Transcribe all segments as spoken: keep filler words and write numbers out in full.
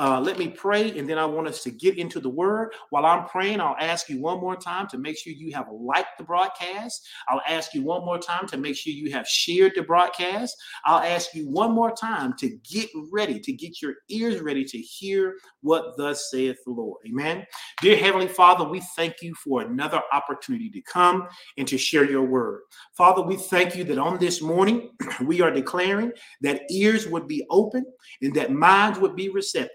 Uh, let me pray, and then I want us to get into the word. While I'm praying, I'll ask you one more time to make sure you have liked the broadcast. I'll ask you one more time to make sure you have shared the broadcast. I'll ask you one more time to get ready, to get your ears ready to hear what thus saith the Lord. Amen. Dear Heavenly Father, we thank you for another opportunity to come and to share your word. Father, we thank you that on this morning, we are declaring that ears would be open and that minds would be receptive.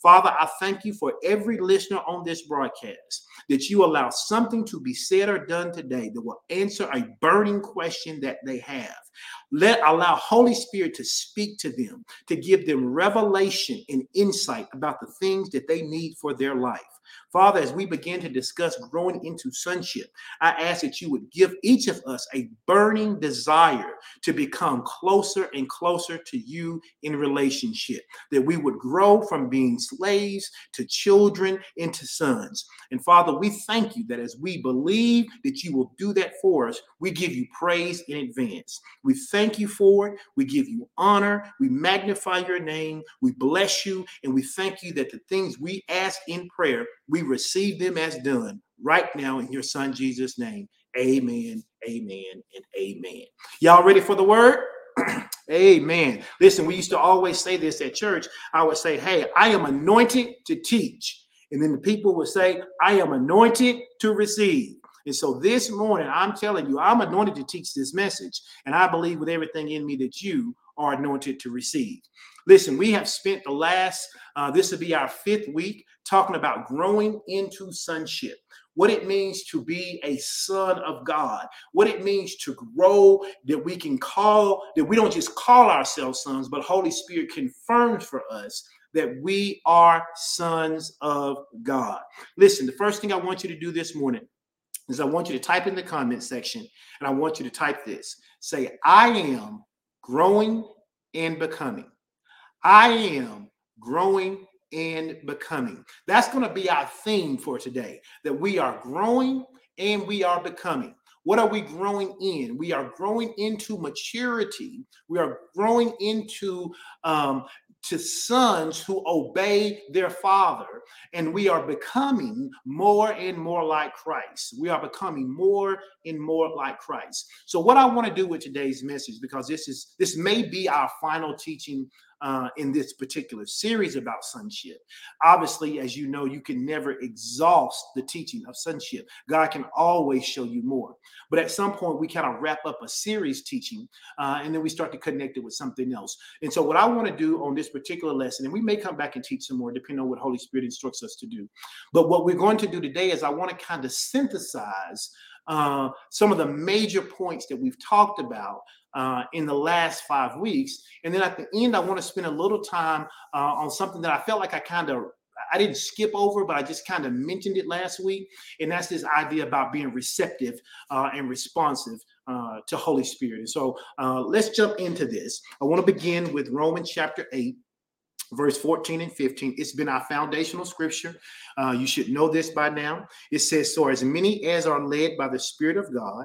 Father, I thank you for every listener on this broadcast, that you allow something to be said or done today that will answer a burning question that they have. Let allow Holy Spirit to speak to them, to give them revelation and insight about the things that they need for their life. Father, as we begin to discuss growing into sonship, I ask that you would give each of us a burning desire to become closer and closer to you in relationship, that we would grow from being slaves to children into sons. And Father, we thank you that as we believe that you will do that for us, we give you praise in advance. We thank you for it. We give you honor. We magnify your name. We bless you. And we thank you that the things we ask in prayer, we receive them as done right now in your son, Jesus' name. Amen, amen, and amen. Y'all ready for the word? Amen. Listen, we used to always say this at church. I would say, hey, I am anointed to teach. And then the people would say, I am anointed to receive. And so this morning, I'm telling you, I'm anointed to teach this message. And I believe with everything in me that you are anointed to receive. Listen, we have spent the last, uh, this will be our fifth week, talking about growing into sonship, what it means to be a son of God, what it means to grow, that we can call, that we don't just call ourselves sons, but Holy Spirit confirms for us that we are sons of God. Listen, the first thing I want you to do this morning is I want you to type in the comment section, and I want you to type this. Say, I am growing and becoming. I am growing and becoming. That's going to be our theme for today, that we are growing and we are becoming. What are we growing in? We are growing into maturity. We are growing into um, to sons who obey their father, and we are becoming more and more like Christ. We are becoming more and more like Christ. So what I want to do with today's message, because this is this may be our final teaching Uh, in this particular series about sonship. Obviously, as you know, you can never exhaust the teaching of sonship. God can always show you more. But at some point, we kind of wrap up a series teaching, uh, and then we start to connect it with something else. And so what I want to do on this particular lesson, and we may come back and teach some more, depending on what Holy Spirit instructs us to do. But what we're going to do today is I want to kind of synthesize uh, some of the major points that we've talked about Uh, in the last five weeks. And then at the end, I want to spend a little time uh, on something that I felt like I kind of, I didn't skip over, but I just kind of mentioned it last week. And that's this idea about being receptive uh, and responsive uh, to Holy Spirit. And so uh, let's jump into this. I want to begin with Romans chapter eight. Verse fourteen and fifteen, it's been our foundational scripture. Uh, you should know this by now. It says, so as many as are led by the Spirit of God,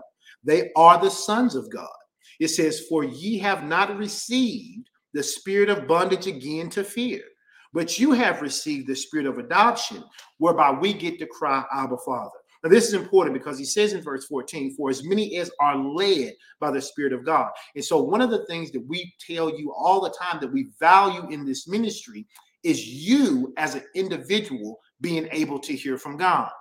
they are the sons of God. It says, for ye have not received the spirit of bondage again to fear, but you have received the spirit of adoption, whereby we get to cry, Abba, Father. Now, this is important because he says in verse fourteen, for as many as are led by the Spirit of God. And so one of the things that we tell you all the time that we value in this ministry is you as an individual being able to hear from God.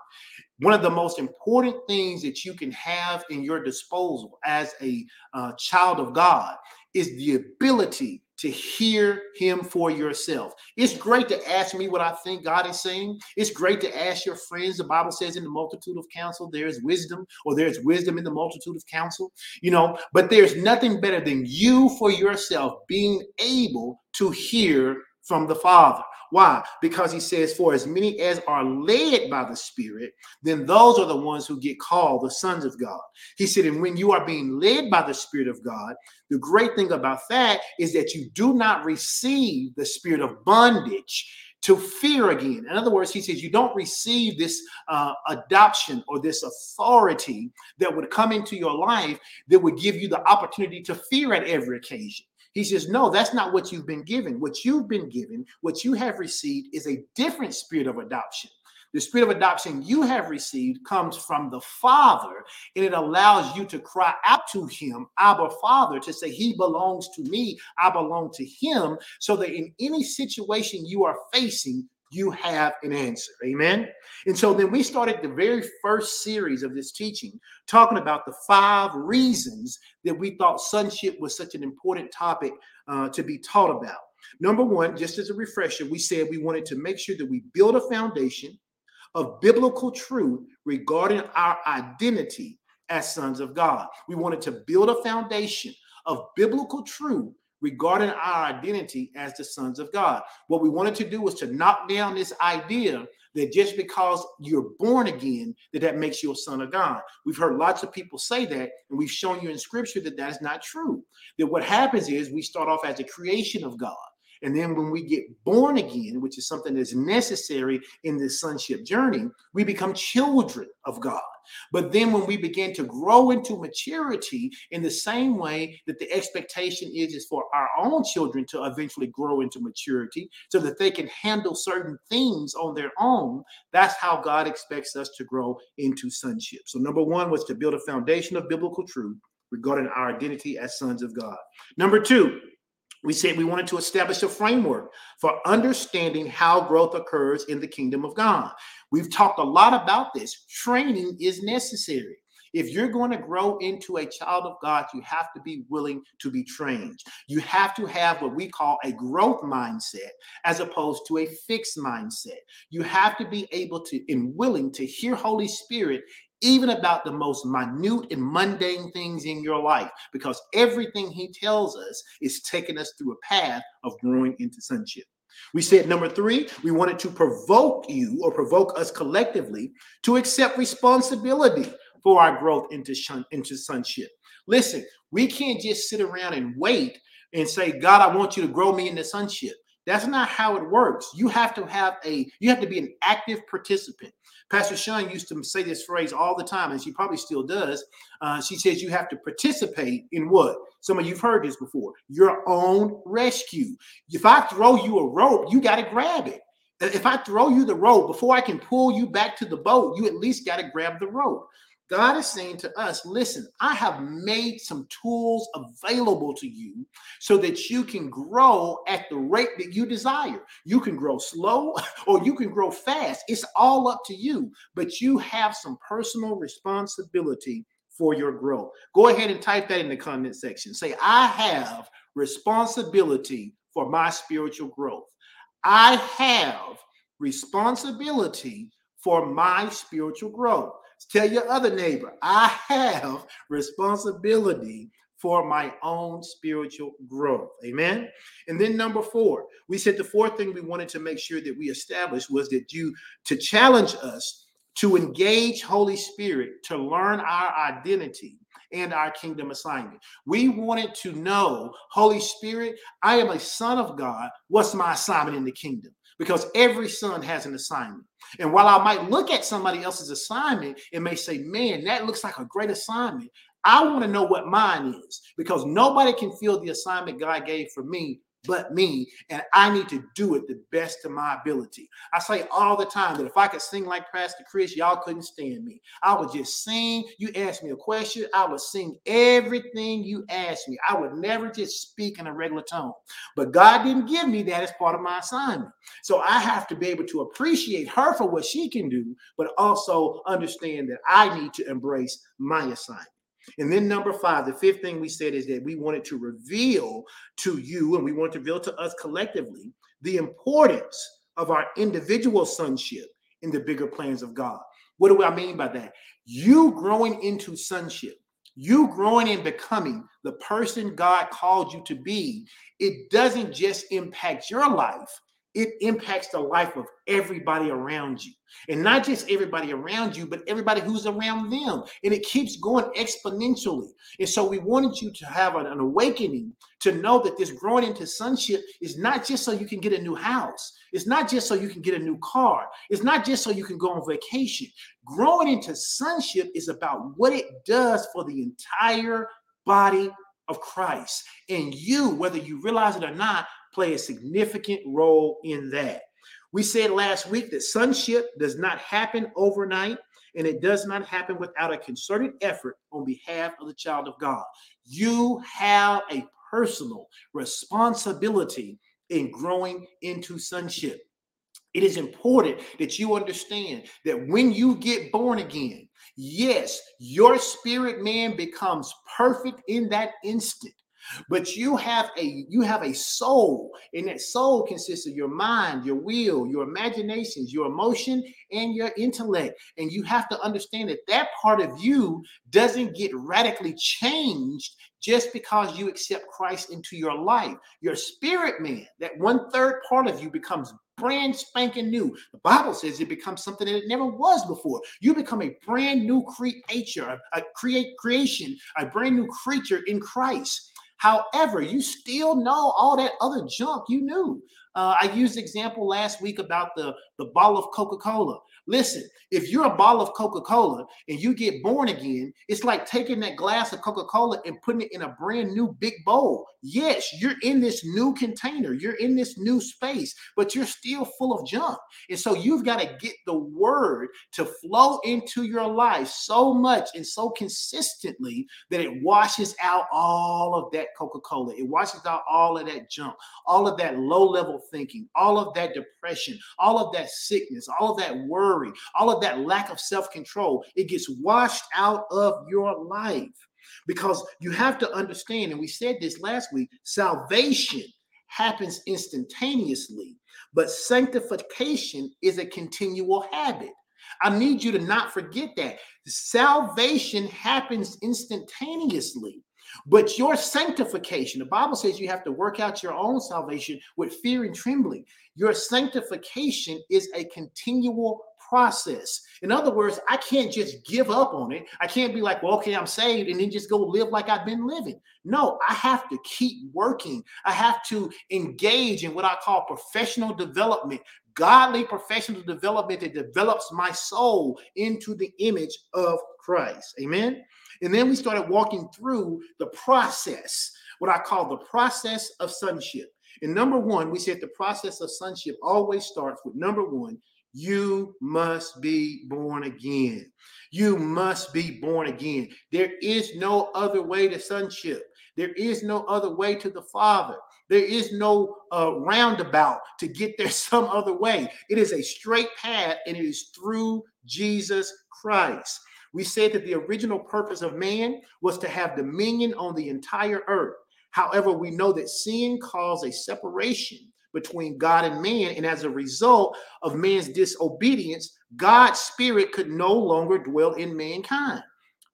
One of the most important things that you can have in your disposal as a uh, child of God is the ability to hear him for yourself. It's great to ask me what I think God is saying. It's great to ask your friends. The Bible says in the multitude of counsel, there is wisdom, or there is wisdom in the multitude of counsel, you know, but there's nothing better than you for yourself being able to hear from the Father. Why? Because he says, for as many as are led by the Spirit, then those are the ones who get called the sons of God. He said, and when you are being led by the Spirit of God, the great thing about that is that you do not receive the spirit of bondage to fear again. In other words, he says you don't receive this uh, adoption or this authority that would come into your life that would give you the opportunity to fear at every occasion. He says, no, that's not what you've been given. What you've been given, what you have received is a different spirit of adoption. The spirit of adoption you have received comes from the Father, and it allows you to cry out to him, Abba Father, to say he belongs to me, I belong to him, so that in any situation you are facing, you have an answer. Amen. And so then we started the very first series of this teaching talking about the five reasons that we thought sonship was such an important topic uh, to be taught about. Number one, just as a refresher, we said we wanted to make sure that we build a foundation of biblical truth regarding our identity as sons of God. We wanted to build a foundation of biblical truth regarding our identity as the sons of God. What we wanted to do was to knock down this idea that just because you're born again, that that makes you a son of God. We've heard lots of people say that, and we've shown you in scripture that that is not true. That what happens is we start off as a creation of God. And then when we get born again, which is something that's necessary in this sonship journey, we become children of God. But then when we begin to grow into maturity in the same way that the expectation is, is for our own children to eventually grow into maturity so that they can handle certain things on their own, that's how God expects us to grow into sonship. So number one was to build a foundation of biblical truth regarding our identity as sons of God. Number two, we said we wanted to establish a framework for understanding how growth occurs in the kingdom of God. We've talked a lot about this. Training is necessary. If you're going to grow into a child of God, you have to be willing to be trained. You have to have what we call a growth mindset as opposed to a fixed mindset. You have to be able to and willing to hear Holy Spirit even about the most minute and mundane things in your life, because everything he tells us is taking us through a path of growing into sonship. We said, number three, we wanted to provoke you or provoke us collectively to accept responsibility for our growth into, shun- into sonship. Listen, we can't just sit around and wait and say, God, I want you to grow me into sonship. That's not how it works. You have to have a, you have to be an active participant. Pastor Sean used to say this phrase all the time, and she probably still does. Uh, she says you have to participate in what? Some of you have heard this before, your own rescue. If I throw you a rope, you got to grab it. If I throw you the rope, before I can pull you back to the boat, you at least got to grab the rope. God is saying to us, listen, I have made some tools available to you so that you can grow at the rate that you desire. You can grow slow or you can grow fast. It's all up to you, but you have some personal responsibility for your growth. Go ahead and type that in the comment section. Say, I have responsibility for my spiritual growth. I have responsibility for my spiritual growth. Tell your other neighbor, I have responsibility for my own spiritual growth. Amen. And then number four, we said the fourth thing we wanted to make sure that we established was that you to challenge us to engage Holy Spirit, to learn our identity and our kingdom assignment. We wanted to know, Holy Spirit, I am a son of God. What's my assignment in the kingdom? Because every son has an assignment. And while I might look at somebody else's assignment and may say, man, that looks like a great assignment, I want to know what mine is, because nobody can fill the assignment God gave for me but me, and I need to do it the best of my ability. I say all the time that if I could sing like Pastor Chris, y'all couldn't stand me. I would just sing. You ask me a question, I would sing everything you asked me. I would never just speak in a regular tone. But God didn't give me that as part of my assignment. So I have to be able to appreciate her for what she can do, but also understand that I need to embrace my assignment. And then number five, the fifth thing we said is that we wanted to reveal to you, and we want to reveal to us collectively, the importance of our individual sonship in the bigger plans of God. What do I mean by that? You growing into sonship, you growing and becoming the person God called you to be, it doesn't just impact your life. It impacts the life of everybody around you, and not just everybody around you, but everybody who's around them. And it keeps going exponentially. And so we wanted you to have an, an awakening to know that this growing into sonship is not just so you can get a new house. It's not just so you can get a new car. It's not just so you can go on vacation. Growing into sonship is about what it does for the entire body of Christ. And you, whether you realize it or not, play a significant role in that. We said last week that sonship does not happen overnight, and it does not happen without a concerted effort on behalf of the child of God. You have a personal responsibility in growing into sonship. It is important that you understand that when you get born again, yes, your spirit man becomes perfect in that instant. But you have a you have a soul, and that soul consists of your mind, your will, your imaginations, your emotion, and your intellect. And you have to understand that that part of you doesn't get radically changed just because you accept Christ into your life. Your spirit man, that one third part of you, becomes brand spanking new. The Bible says it becomes something that it never was before. You become a brand new creature, a create creation, a brand new creature in Christ. However, you still know all that other junk you knew. Uh, I used the example last week about the, the bottle of Coca-Cola. Listen, if you're a bottle of Coca-Cola and you get born again, it's like taking that glass of Coca-Cola and putting it in a brand new big bowl. Yes, you're in this new container. You're in this new space, but you're still full of junk. And so you've got to get the word to flow into your life so much and so consistently that it washes out all of that Coca-Cola. It washes out all of that junk, all of that low-level thinking, all of that depression, all of that sickness, all of that worry, all of that lack of self-control. It gets washed out of your life, because you have to understand, and we said this last week, salvation happens instantaneously, but sanctification is a continual habit. I need you to not forget that. Salvation happens instantaneously, but your sanctification, the Bible says you have to work out your own salvation with fear and trembling. Your sanctification is a continual process. In other words, I can't just give up on it. I can't be like, well, okay, I'm saved, and then just go live like I've been living. No, I have to keep working. I have to engage in what I call professional development, godly professional development that develops my soul into the image of Christ. Amen. And then we started walking through the process, what I call the process of sonship. And number one, we said the process of sonship always starts with number one, you must be born again. You must be born again. There is no other way to sonship. There is no other way to the Father. There is no uh, roundabout to get there some other way. It is a straight path, and it is through Jesus Christ. We said that the original purpose of man was to have dominion on the entire earth. However, we know that sin caused a separation between God and man. And as a result of man's disobedience, God's spirit could no longer dwell in mankind.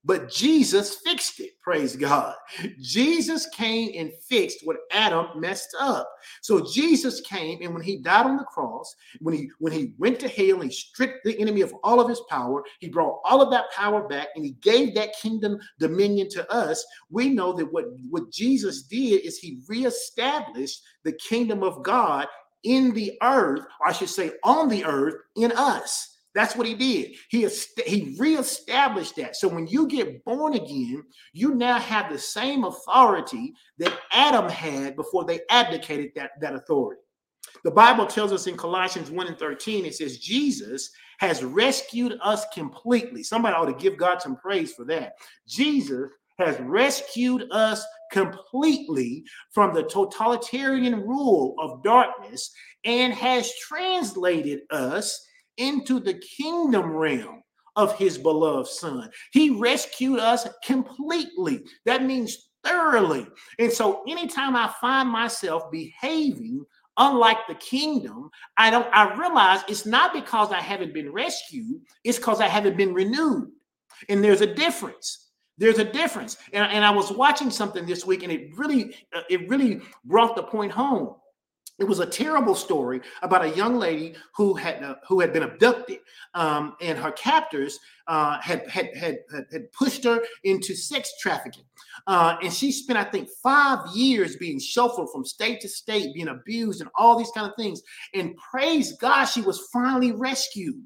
But Jesus fixed it. Praise God. Jesus came and fixed what Adam messed up. So Jesus came, and when he died on the cross, when he when he went to hell, he stripped the enemy of all of his power. He brought all of that power back, and he gave that kingdom dominion to us. We know that what, what Jesus did is he reestablished the kingdom of God in the earth, or I should say on the earth in us. That's what he did. He, he reestablished that. So when you get born again, you now have the same authority that Adam had before they abdicated that, that authority. The Bible tells us in Colossians one and thirteen, it says, Jesus has rescued us completely. Somebody ought to give God some praise for that. Jesus has rescued us completely from the totalitarian rule of darkness and has translated us into the kingdom realm of his beloved son. He rescued us completely. That means thoroughly. And so anytime I find myself behaving unlike the kingdom, I don't, I realize it's not because I haven't been rescued. It's because I haven't been renewed. And there's a difference. There's a difference. And, and I was watching something this week, and it really, uh, it really brought the point home. It was a terrible story about a young lady who had uh, who had been abducted, um, and her captors uh, had, had had had pushed her into sex trafficking. Uh, and she spent, I think, five years being shuffled from state to state, being abused and all these kind of things. And praise God, she was finally rescued.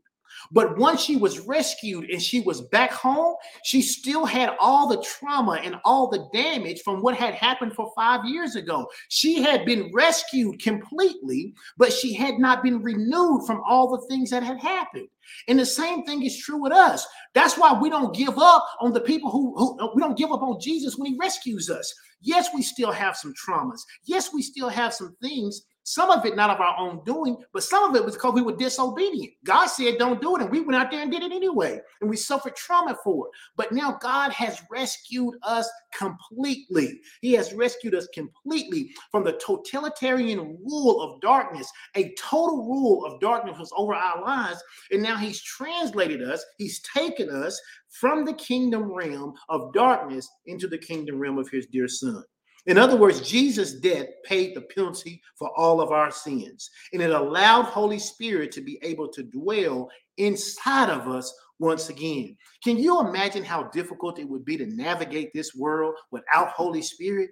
But once she was rescued and she was back home, she still had all the trauma and all the damage from what had happened for five years ago. She had been rescued completely, but she had not been renewed from all the things that had happened. And the same thing is true with us. That's why we don't give up on the people who, who we don't give up on Jesus when he rescues us. Yes, we still have some traumas. Yes, we still have some things. Some of it not of our own doing, but some of it was because we were disobedient. God said, don't do it. And we went out there and did it anyway. And we suffered trauma for it. But now God has rescued us completely. He has rescued us completely from the totalitarian rule of darkness. A total rule of darkness was over our lives. And now he's translated us. He's taken us from the kingdom realm of darkness into the kingdom realm of his dear son. In other words, Jesus' death paid the penalty for all of our sins, and it allowed Holy Spirit to be able to dwell inside of us once again. Can you imagine how difficult it would be to navigate this world without Holy Spirit?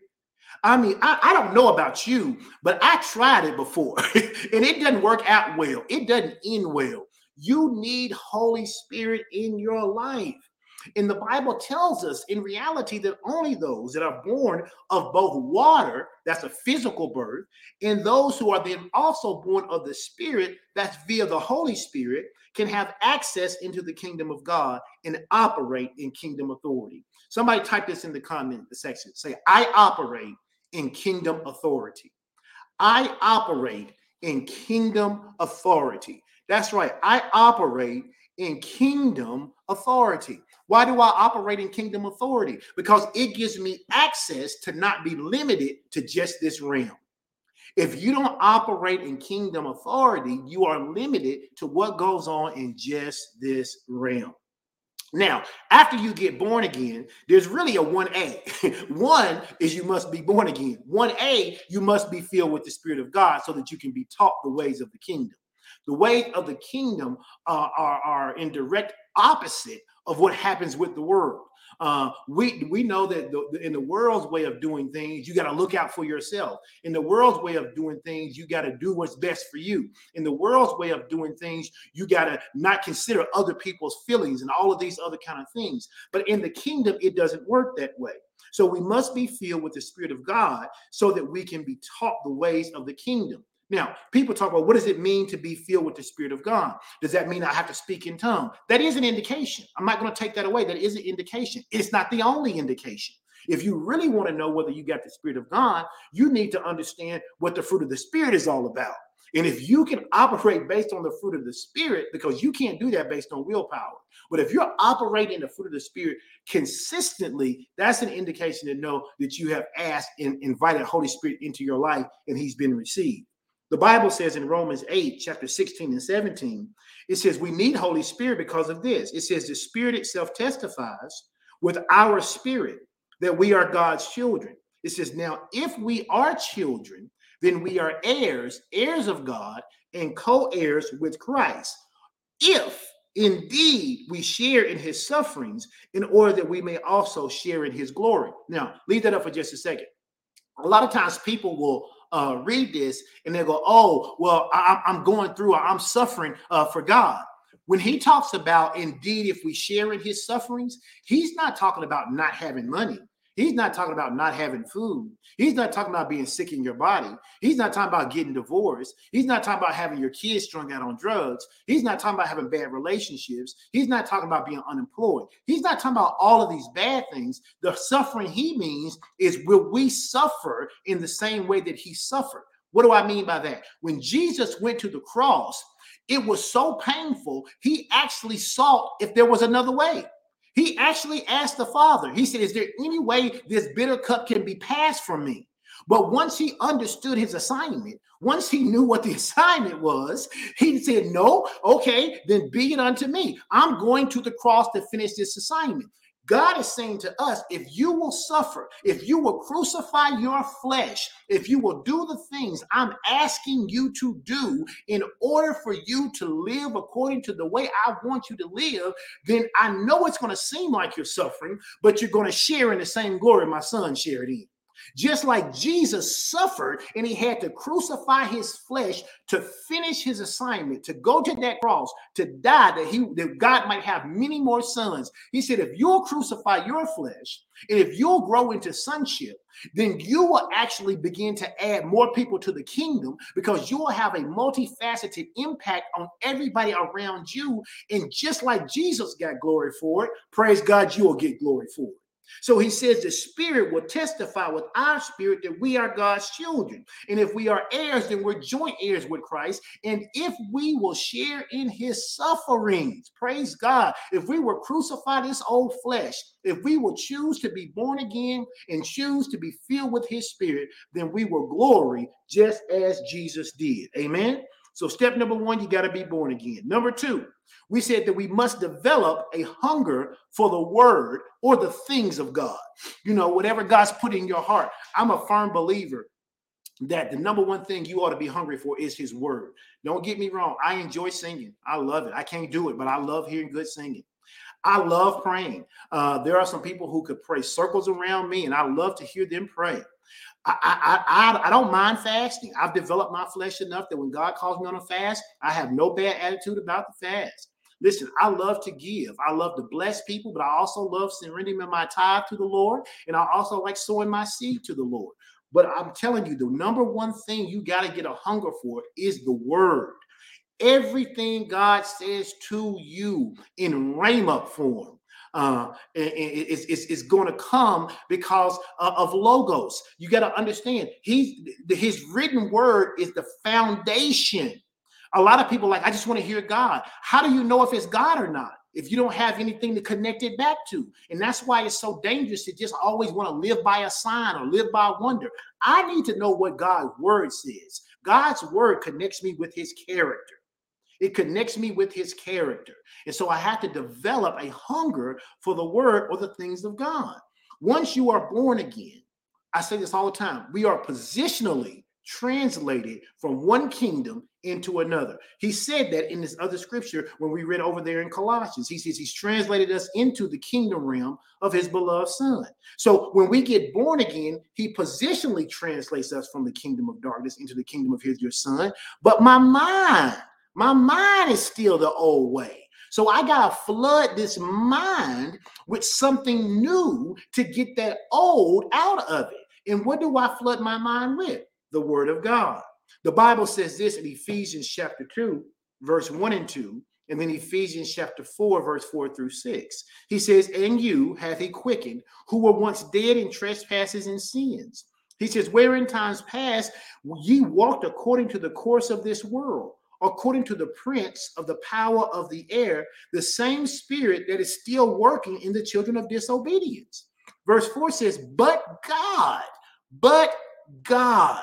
I mean, I, I don't know about you, but I tried it before, and it doesn't work out well. It doesn't end well. You need Holy Spirit in your life. And the Bible tells us in reality that only those that are born of both water, that's a physical birth, and those who are then also born of the Spirit, that's via the Holy Spirit, can have access into the kingdom of God and operate in kingdom authority. Somebody type this in the comment section. Say, I operate in kingdom authority. I operate in kingdom authority. That's right. I operate in kingdom authority. Why do I operate in kingdom authority? Because it gives me access to not be limited to just this realm. If you don't operate in kingdom authority, you are limited to what goes on in just this realm. Now, after you get born again, there's really a one A. One is you must be born again. one A, you must be filled with the Spirit of God so that you can be taught the ways of the kingdom. The ways of the kingdom uh, are, are in direct opposite of what happens with the world. Uh, we we know that the, in the world's way of doing things, you got to look out for yourself. In the world's way of doing things, you got to do what's best for you. In the world's way of doing things, you got to not consider other people's feelings and all of these other kind of things. But in the kingdom, it doesn't work that way. So we must be filled with the Spirit of God so that we can be taught the ways of the kingdom. Now, people talk about what does it mean to be filled with the Spirit of God? Does that mean I have to speak in tongues? That is an indication. I'm not going to take that away. That is an indication. It's not the only indication. If you really want to know whether you got the Spirit of God, you need to understand what the fruit of the Spirit is all about. And if you can operate based on the fruit of the Spirit, because you can't do that based on willpower, but if you're operating the fruit of the Spirit consistently, that's an indication to know that you have asked and invited Holy Spirit into your life and he's been received. The Bible says in Romans eight, chapter sixteen and seventeen, it says we need Holy Spirit because of this. It says the Spirit itself testifies with our spirit that we are God's children. It says now, if we are children, then we are heirs, heirs of God and co-heirs with Christ. If indeed we share in his sufferings in order that we may also share in his glory. Now, leave that up for just a second. A lot of times people will Uh, read this and they go, oh, well, I, I'm going through, I'm suffering uh, for God. When he talks about, indeed, if we share in his sufferings, he's not talking about not having money. He's not talking about not having food. He's not talking about being sick in your body. He's not talking about getting divorced. He's not talking about having your kids strung out on drugs. He's not talking about having bad relationships. He's not talking about being unemployed. He's not talking about all of these bad things. The suffering he means is, will we suffer in the same way that he suffered? What do I mean by that? When Jesus went to the cross, it was so painful, he actually sought if there was another way. He actually asked the Father, he said, is there any way this bitter cup can be passed from me? But once he understood his assignment, once he knew what the assignment was, he said, no, okay, then be it unto me. I'm going to the cross to finish this assignment. God is saying to us, if you will suffer, if you will crucify your flesh, if you will do the things I'm asking you to do in order for you to live according to the way I want you to live, then I know it's going to seem like you're suffering, but you're going to share in the same glory my son shared in. Just like Jesus suffered and he had to crucify his flesh to finish his assignment, to go to that cross, to die, that he, that God might have many more sons. He said, if you'll crucify your flesh and if you'll grow into sonship, then you will actually begin to add more people to the kingdom, because you will have a multifaceted impact on everybody around you. And just like Jesus got glory for it, praise God, you will get glory for it. So he says the Spirit will testify with our spirit that we are God's children. And if we are heirs, then we're joint heirs with Christ. And if we will share in his sufferings, praise God, if we will crucify this old flesh, if we will choose to be born again and choose to be filled with his Spirit, then we will glory just as Jesus did. Amen. So step number one, you got to be born again. Number two, we said that we must develop a hunger for the word or the things of God. You know, whatever God's put in your heart. I'm a firm believer that the number one thing you ought to be hungry for is his word. Don't get me wrong. I enjoy singing. I love it. I can't do it, but I love hearing good singing. I love praying. Uh, there are some people who could pray circles around me, and I love to hear them pray. I, I I I don't mind fasting. I've developed my flesh enough that when God calls me on a fast, I have no bad attitude about the fast. Listen, I love to give. I love to bless people, but I also love surrendering my tithe to the Lord, and I also like sowing my seed to the Lord. But I'm telling you, the number one thing you got to get a hunger for is the word. Everything God says to you in rhema form. Uh, it's, it's, it's going to come because of logos. You got to understand, he, his written word is the foundation. A lot of people are like, I just want to hear God. How do you know if it's God or not if you don't have anything to connect it back to? And that's why it's so dangerous to just always want to live by a sign or live by wonder. I need to know what God's word says. God's word connects me with his character. It connects me with his character. And so I have to develop a hunger for the word or the things of God. Once you are born again, I say this all the time, we are positionally translated from one kingdom into another. He said that in this other scripture when we read over there in Colossians. He says he's translated us into the kingdom realm of his beloved son. So when we get born again, he positionally translates us from the kingdom of darkness into the kingdom of his dear son. But my mind, my mind is still the old way. So I got to flood this mind with something new to get that old out of it. And what do I flood my mind with? The word of God. The Bible says this in Ephesians chapter two, verse one and two, and then Ephesians chapter four, verse four through six. He says, and you hath he quickened who were once dead in trespasses and sins. He says, where in times past ye walked according to the course of this world, according to the prince of the power of the air, the same spirit that is still working in the children of disobedience. Verse four says, but God, but God,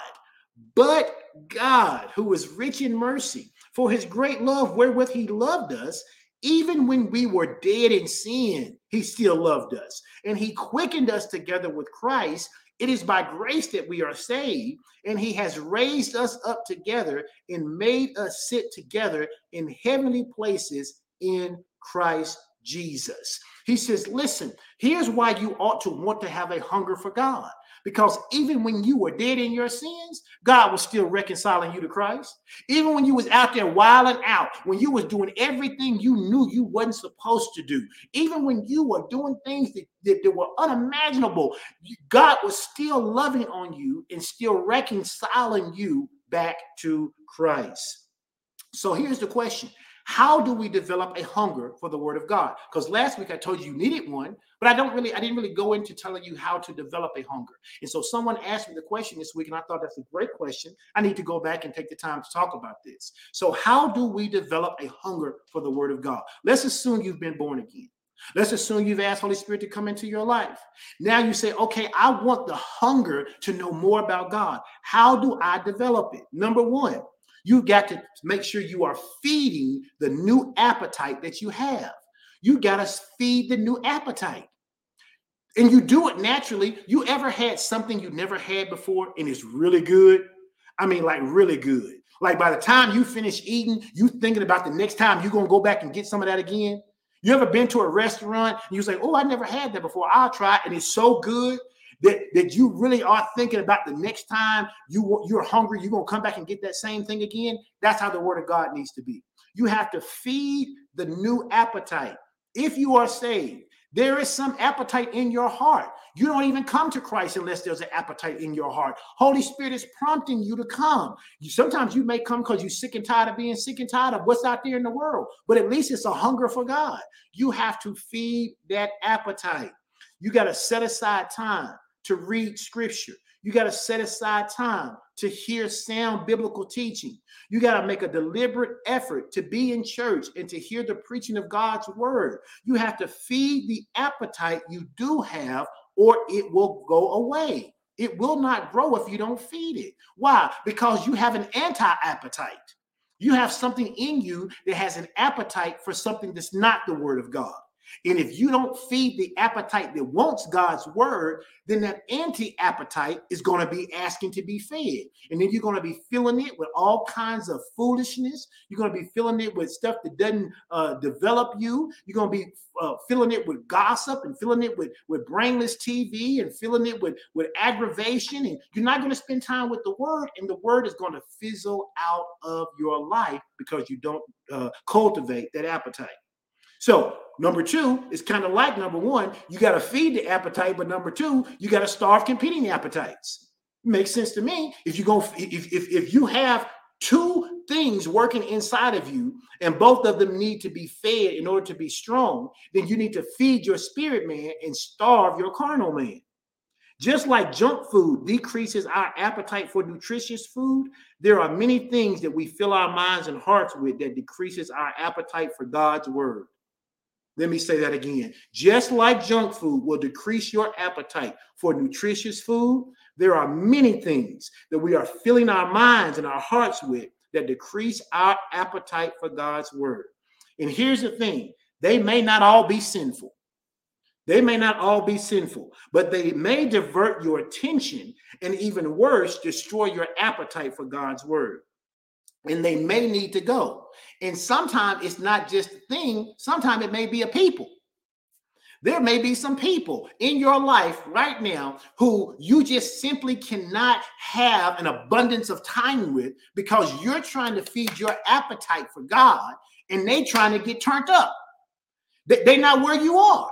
but God, who is rich in mercy, for his great love wherewith he loved us, even when we were dead in sin, he still loved us. And he quickened us together with Christ. It is by grace that we are saved, and he has raised us up together and made us sit together in heavenly places in Christ Jesus. He says, listen, here's why you ought to want to have a hunger for God. Because even when you were dead in your sins, God was still reconciling you to Christ. Even when you was out there wilding out, when you was doing everything you knew you wasn't supposed to do, even when you were doing things that, that, that were unimaginable, God was still loving on you and still reconciling you back to Christ. So here's the question. How do we develop a hunger for the word of God? Because last week I told you you needed one, but I don't really, I didn't really go into telling you how to develop a hunger. And so someone asked me the question this week, and I thought that's a great question. I need to go back and take the time to talk about this. So how do we develop a hunger for the word of God? Let's assume you've been born again. Let's assume you've asked Holy Spirit to come into your life. Now you say, okay, I want the hunger to know more about God. How do I develop it? Number one, you've got to make sure you are feeding the new appetite that you have. You got to feed the new appetite. And you do it naturally. You ever had something you never had before and it's really good? I mean, like really good. Like by the time you finish eating, you thinking about the next time you're going to go back and get some of that again. You ever been to a restaurant and you say, oh, I never had that before. I'll try it. And it's so good that, that you really are thinking about the next time you, you're hungry, you're going to come back and get that same thing again. That's how the word of God needs to be. You have to feed the new appetite. If you are saved, there is some appetite in your heart. You don't even come to Christ unless there's an appetite in your heart. Holy Spirit is prompting you to come. You, sometimes you may come because you're sick and tired of being sick and tired of what's out there in the world, but at least it's a hunger for God. You have to feed that appetite. You got to set aside time to read scripture. You got to set aside time to hear sound biblical teaching. You got to make a deliberate effort to be in church and to hear the preaching of God's word. You have to feed the appetite you do have, or it will go away. It will not grow if you don't feed it. Why? Because you have an anti-appetite. You have something in you that has an appetite for something that's not the word of God. And if you don't feed the appetite that wants God's word, then that anti-appetite is going to be asking to be fed. And then you're going to be filling it with all kinds of foolishness. You're going to be filling it with stuff that doesn't uh, develop you. You're going to be uh, filling it with gossip and filling it with, with brainless T V and filling it with, with aggravation. And you're not going to spend time with the word, and the word is going to fizzle out of your life because you don't uh, cultivate that appetite. So number two is kind of like number one. You got to feed the appetite, but number two, you got to starve competing appetites. Makes sense to me. If you go, if, if if you have two things working inside of you, and both of them need to be fed in order to be strong, then you need to feed your spirit man and starve your carnal man. Just like junk food decreases our appetite for nutritious food, there are many things that we fill our minds and hearts with that decreases our appetite for God's word. Let me say that again. Just like junk food will decrease your appetite for nutritious food, there are many things that we are filling our minds and our hearts with that decrease our appetite for God's word. And here's the thing. They may not all be sinful. They may not all be sinful, but they may divert your attention and even worse, destroy your appetite for God's word. And they may need to go. And sometimes it's not just a thing. Sometimes it may be a people. There may be some people in your life right now who you just simply cannot have an abundance of time with because you're trying to feed your appetite for God and they trying to get turned up. They, they're not where you are.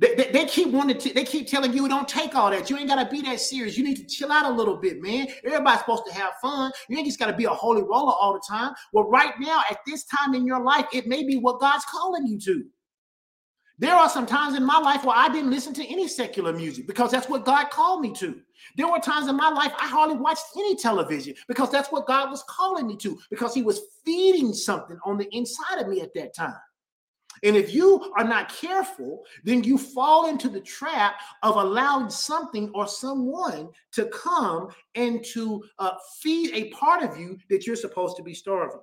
They, they, they keep wanting to, they keep telling you, don't take all that. You ain't got to be that serious. You need to chill out a little bit, man. Everybody's supposed to have fun. You ain't just got to be a holy roller all the time. Well, right now, at this time in your life, it may be what God's calling you to. There are some times in my life where I didn't listen to any secular music because that's what God called me to. There were times in my life I hardly watched any television because that's what God was calling me to, because he was feeding something on the inside of me at that time. And if you are not careful, then you fall into the trap of allowing something or someone to come and to uh, feed a part of you that you're supposed to be starving.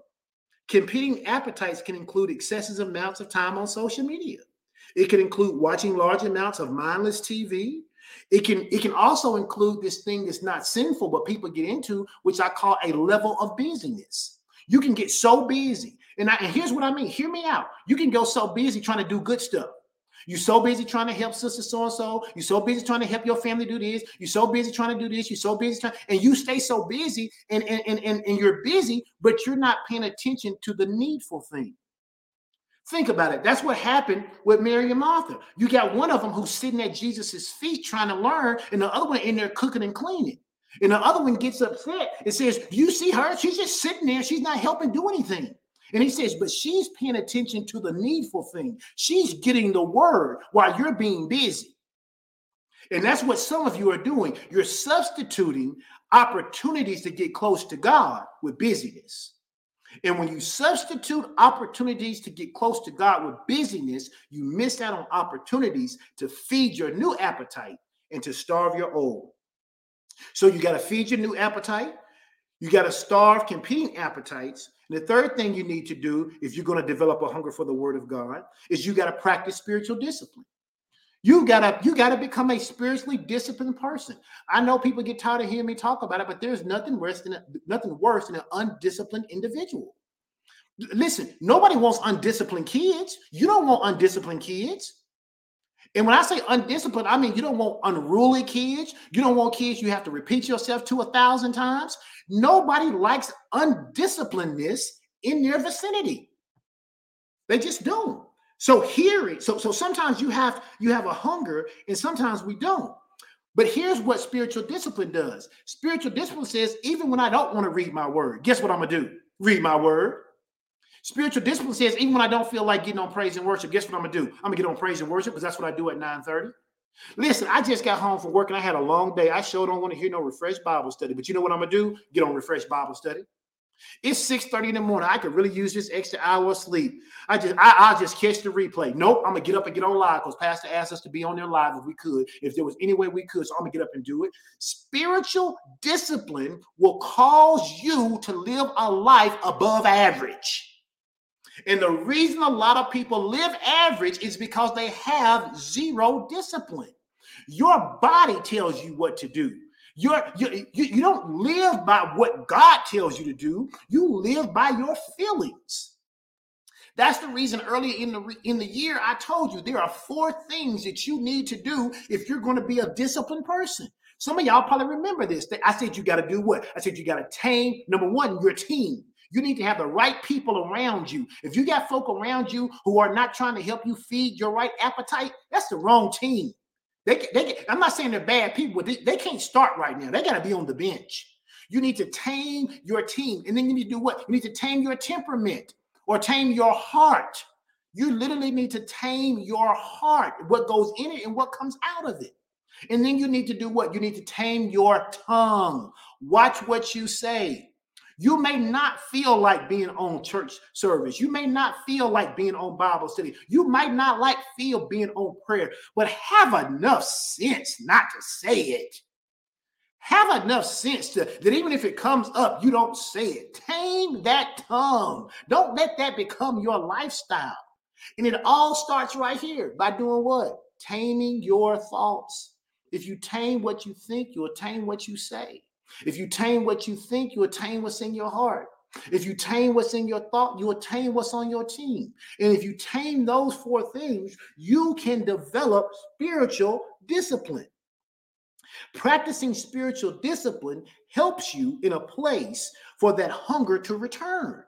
Competing appetites can include excessive amounts of time on social media. It can include watching large amounts of mindless T V. It can, it can also include this thing that's not sinful, but people get into, which I call a level of busyness. You can get so busy. And, I, and here's what I mean. Hear me out. You can go so busy trying to do good stuff. You're so busy trying to help sister so-and-so. You're so busy trying to help your family do this. You're so busy trying to do this. You're so busy trying, and you stay so busy and, and, and, and, and you're busy, but you're not paying attention to the needful thing. Think about it. That's what happened with Mary and Martha. You got one of them who's sitting at Jesus's feet trying to learn, and the other one in there cooking and cleaning. And the other one gets upset and says, do you see her? She's just sitting there. She's not helping do anything. And he says, but she's paying attention to the needful thing. She's getting the word while you're being busy. And that's what some of you are doing. You're substituting opportunities to get close to God with busyness. And when you substitute opportunities to get close to God with busyness, you miss out on opportunities to feed your new appetite and to starve your old. So you got to feed your new appetite. You got to starve competing appetites. And the third thing you need to do if you're going to develop a hunger for the word of God is you got to practice spiritual discipline. You got to you got to become a spiritually disciplined person. I know people get tired of hearing me talk about it, but there's nothing worse than nothing worse than an undisciplined individual. Listen, nobody wants undisciplined kids. You don't want undisciplined kids. And when I say undisciplined, I mean, you don't want unruly kids. You don't want kids you have to repeat yourself to a thousand times. Nobody likes undisciplinedness in their vicinity. They just don't. So hearing, so, so sometimes you have, you have a hunger and sometimes we don't. But here's what spiritual discipline does. Spiritual discipline says, even when I don't want to read my word, guess what I'm going to do? Read my word. Spiritual discipline says, even when I don't feel like getting on praise and worship, guess what I'm going to do? I'm going to get on praise and worship because that's what I do at nine thirty. Listen, I just got home from work and I had a long day. I sure don't want to hear no refreshed Bible study. But you know what I'm going to do? Get on refreshed Bible study. It's six thirty in the morning. I could really use this extra hour of sleep. I just, I, I'll just catch the replay. Nope, I'm going to get up and get on live because Pastor asked us to be on there live if we could, if there was any way we could. So I'm going to get up and do it. Spiritual discipline will cause you to live a life above average. And the reason a lot of people live average is because they have zero discipline. Your body tells you what to do. You're, you, you, you don't live by what God tells you to do. You live by your feelings. That's the reason earlier in the, in the year, I told you there are four things that you need to do if you're going to be a disciplined person. Some of y'all probably remember this. I said you got to do what? I said you got to tame, number one, your team. You need to have the right people around you. If you got folk around you who are not trying to help you feed your right appetite, that's the wrong team. They, they, I'm not saying they're bad people, but they, they can't start right now. They got to be on the bench. You need to tame your team. And then you need to do what? You need to tame your temperament or tame your heart. You literally need to tame your heart, what goes in it and what comes out of it. And then you need to do what? You need to tame your tongue. Watch what you say. You may not feel like being on church service. You may not feel like being on Bible study. You might not like feel being on prayer, but have enough sense not to say it. Have enough sense to, that even if it comes up, you don't say it. Tame that tongue. Don't let that become your lifestyle. And it all starts right here by doing what? Taming your thoughts. If you tame what you think, you'll tame what you say. If you tame what you think, you attain what's in your heart. If you tame what's in your thought, you attain what's on your team. And if you tame those four things, you can develop spiritual discipline. Practicing spiritual discipline helps you in a place for that hunger to return.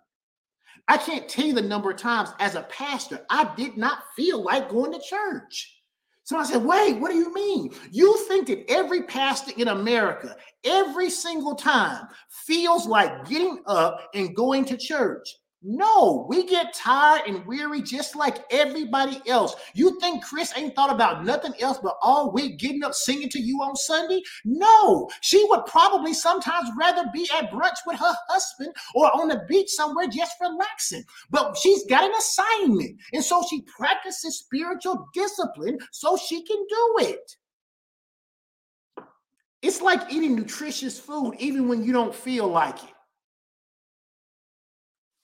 I can't tell you the number of times as a pastor, I did not feel like going to church. So I said, wait, what do you mean? You think that every pastor in America, every single time, feels like getting up and going to church. No, we get tired and weary just like everybody else. You think Chris ain't thought about nothing else but all week getting up singing to you on Sunday? No, she would probably sometimes rather be at brunch with her husband or on the beach somewhere just relaxing. But she's got an assignment, and so she practices spiritual discipline so she can do it. It's like eating nutritious food even when you don't feel like it.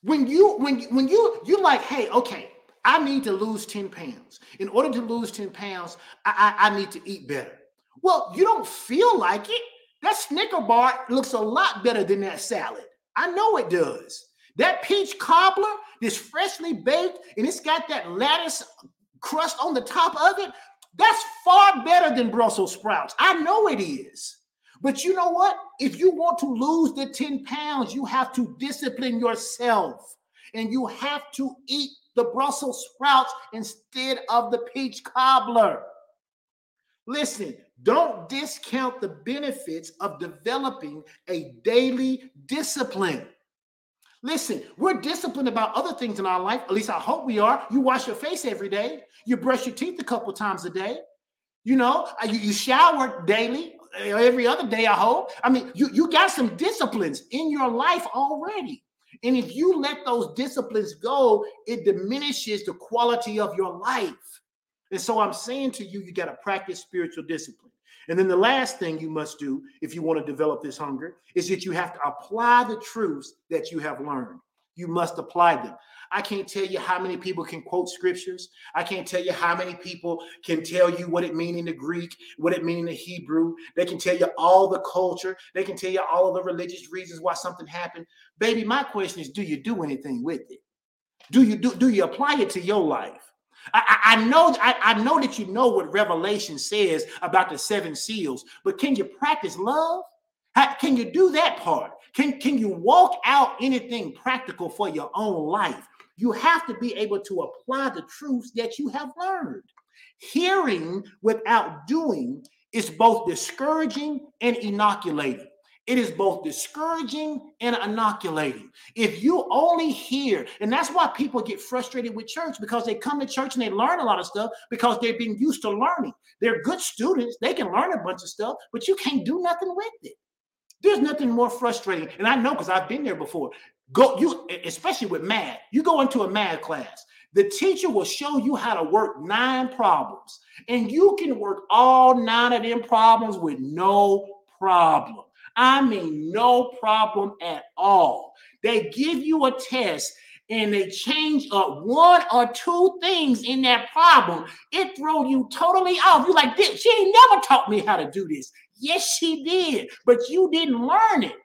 When you, when, when you, you're like, hey, okay, I need to lose ten pounds. In order to lose ten pounds, I, I, I need to eat better. Well, you don't feel like it. That Snicker bar looks a lot better than that salad. I know it does. That peach cobbler is freshly baked and it's got that lattice crust on the top of it. That's far better than Brussels sprouts. I know it is. But you know what? If you want to lose the ten pounds, you have to discipline yourself and you have to eat the Brussels sprouts instead of the peach cobbler. Listen, don't discount the benefits of developing a daily discipline. Listen, we're disciplined about other things in our life. At least I hope we are. You wash your face every day. You brush your teeth a couple times a day. You know, you, you shower daily. Every other day, I hope. I mean, you, you got some disciplines in your life already. And if you let those disciplines go, it diminishes the quality of your life. And so I'm saying to you, you got to practice spiritual discipline. And then the last thing you must do if you want to develop this hunger is that you have to apply the truths that you have learned. You must apply them. I can't tell you how many people can quote scriptures. I can't tell you how many people can tell you what it means in the Greek, what it means in the Hebrew. They can tell you all the culture. They can tell you all of the religious reasons why something happened. Baby, my question is, do you do anything with it? Do you do, do you apply it to your life? I, I know I, I know that you know what Revelation says about the seven seals, but can you practice love? How, can you do that part? Can, can you walk out anything practical for your own life? You have to be able to apply the truths that you have learned. Hearing without doing is both discouraging and inoculating. It is both discouraging and inoculating. If you only hear, and that's why people get frustrated with church, because they come to church and they learn a lot of stuff because they've been used to learning. They're good students. They can learn a bunch of stuff, but you can't do nothing with it. There's nothing more frustrating. And I know because I've been there before. Go you, especially with math. You go into a math class. The teacher will show you how to work nine problems, and you can work all nine of them problems with no problem. I mean, no problem at all. They give you a test and they change up one or two things in that problem. It throws you totally off. You're like, she ain't never taught me how to do this. Yes, she did, but you didn't learn it.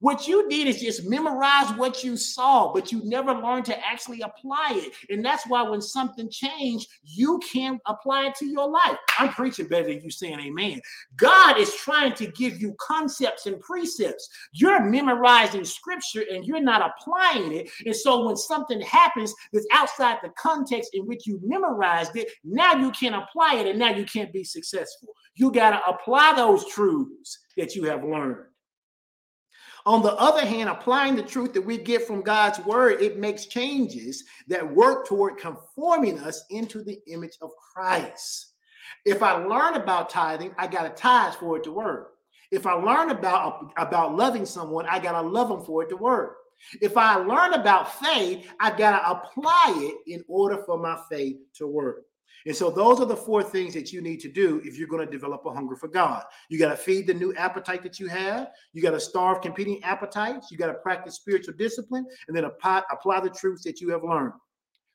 What you did is just memorize what you saw, but you never learned to actually apply it. And that's why when something changed, you can't apply it to your life. I'm preaching better than you saying amen. God is trying to give you concepts and precepts. You're memorizing scripture and you're not applying it. And so when something happens that's outside the context in which you memorized it, now you can't apply it and now you can't be successful. You got to apply those truths that you have learned. On the other hand, applying the truth that we get from God's word, it makes changes that work toward conforming us into the image of Christ. If I learn about tithing, I got to tithe for it to work. If I learn about, about loving someone, I got to love them for it to work. If I learn about faith, I got to apply it in order for my faith to work. And so those are the four things that you need to do if you're going to develop a hunger for God. You got to feed the new appetite that you have. You got to starve competing appetites. You got to practice spiritual discipline and then apply, apply the truths that you have learned.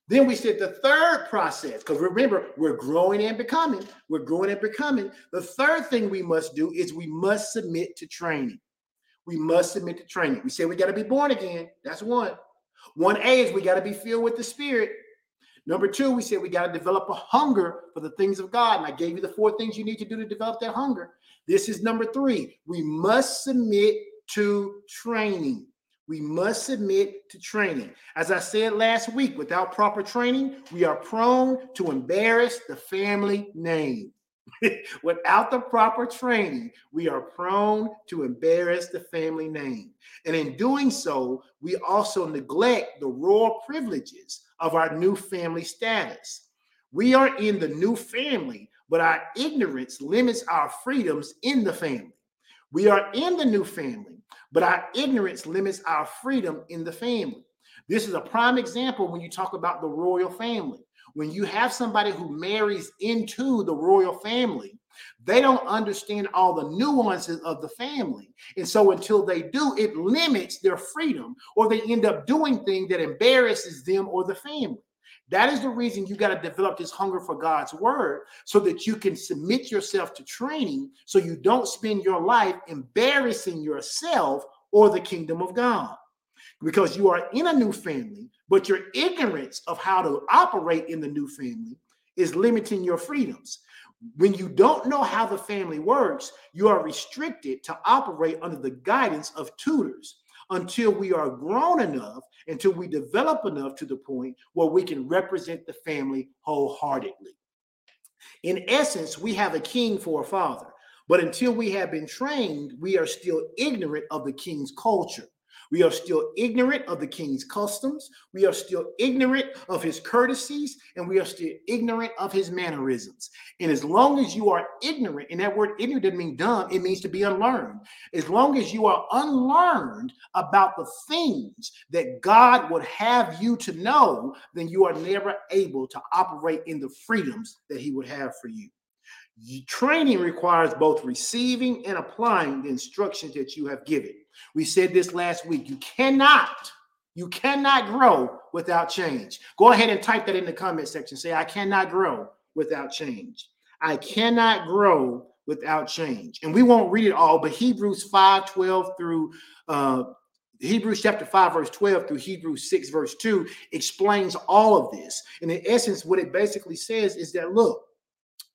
Then we said the third process, because remember, we're growing and becoming. We're growing and becoming. The third thing we must do is we must submit to training. We must submit to training. We said we got to be born again. That's one. One A is we got to be filled with the Spirit. Number two, we said we got to develop a hunger for the things of God. And I gave you the four things you need to do to develop that hunger. This is number three. We must submit to training. We must submit to training. As I said last week, without proper training, we are prone to embarrass the family name. Without the proper training, we are prone to embarrass the family name. And in doing so, we also neglect the royal privileges of our new family status. We are in the new family, but our ignorance limits our freedoms in the family. We are in the new family, but our ignorance limits our freedom in the family. This is a prime example when you talk about the royal family. When you have somebody who marries into the royal family, they don't understand all the nuances of the family. And so until they do, it limits their freedom, or they end up doing things that embarrasses them or the family. That is the reason you got to develop this hunger for God's word so that you can submit yourself to training so you don't spend your life embarrassing yourself or the kingdom of God. Because you are in a new family, but your ignorance of how to operate in the new family is limiting your freedoms. When you don't know how the family works, you are restricted to operate under the guidance of tutors until we are grown enough, until we develop enough to the point where we can represent the family wholeheartedly. In essence, we have a king for a father, but until we have been trained, we are still ignorant of the king's culture. We are still ignorant of the king's customs. We are still ignorant of his courtesies, and we are still ignorant of his mannerisms. And as long as you are ignorant, and that word ignorant doesn't mean dumb, it means to be unlearned. As long as you are unlearned about the things that God would have you to know, then you are never able to operate in the freedoms that he would have for you. Training requires both receiving and applying the instructions that you have given. We said this last week. You cannot, you cannot grow without change. Go ahead and type that in the comment section. Say, I cannot grow without change. I cannot grow without change. And we won't read it all, but Hebrews five twelve through uh, Hebrews chapter five, verse twelve through Hebrews six, verse two explains all of this. And in essence, what it basically says is that, look,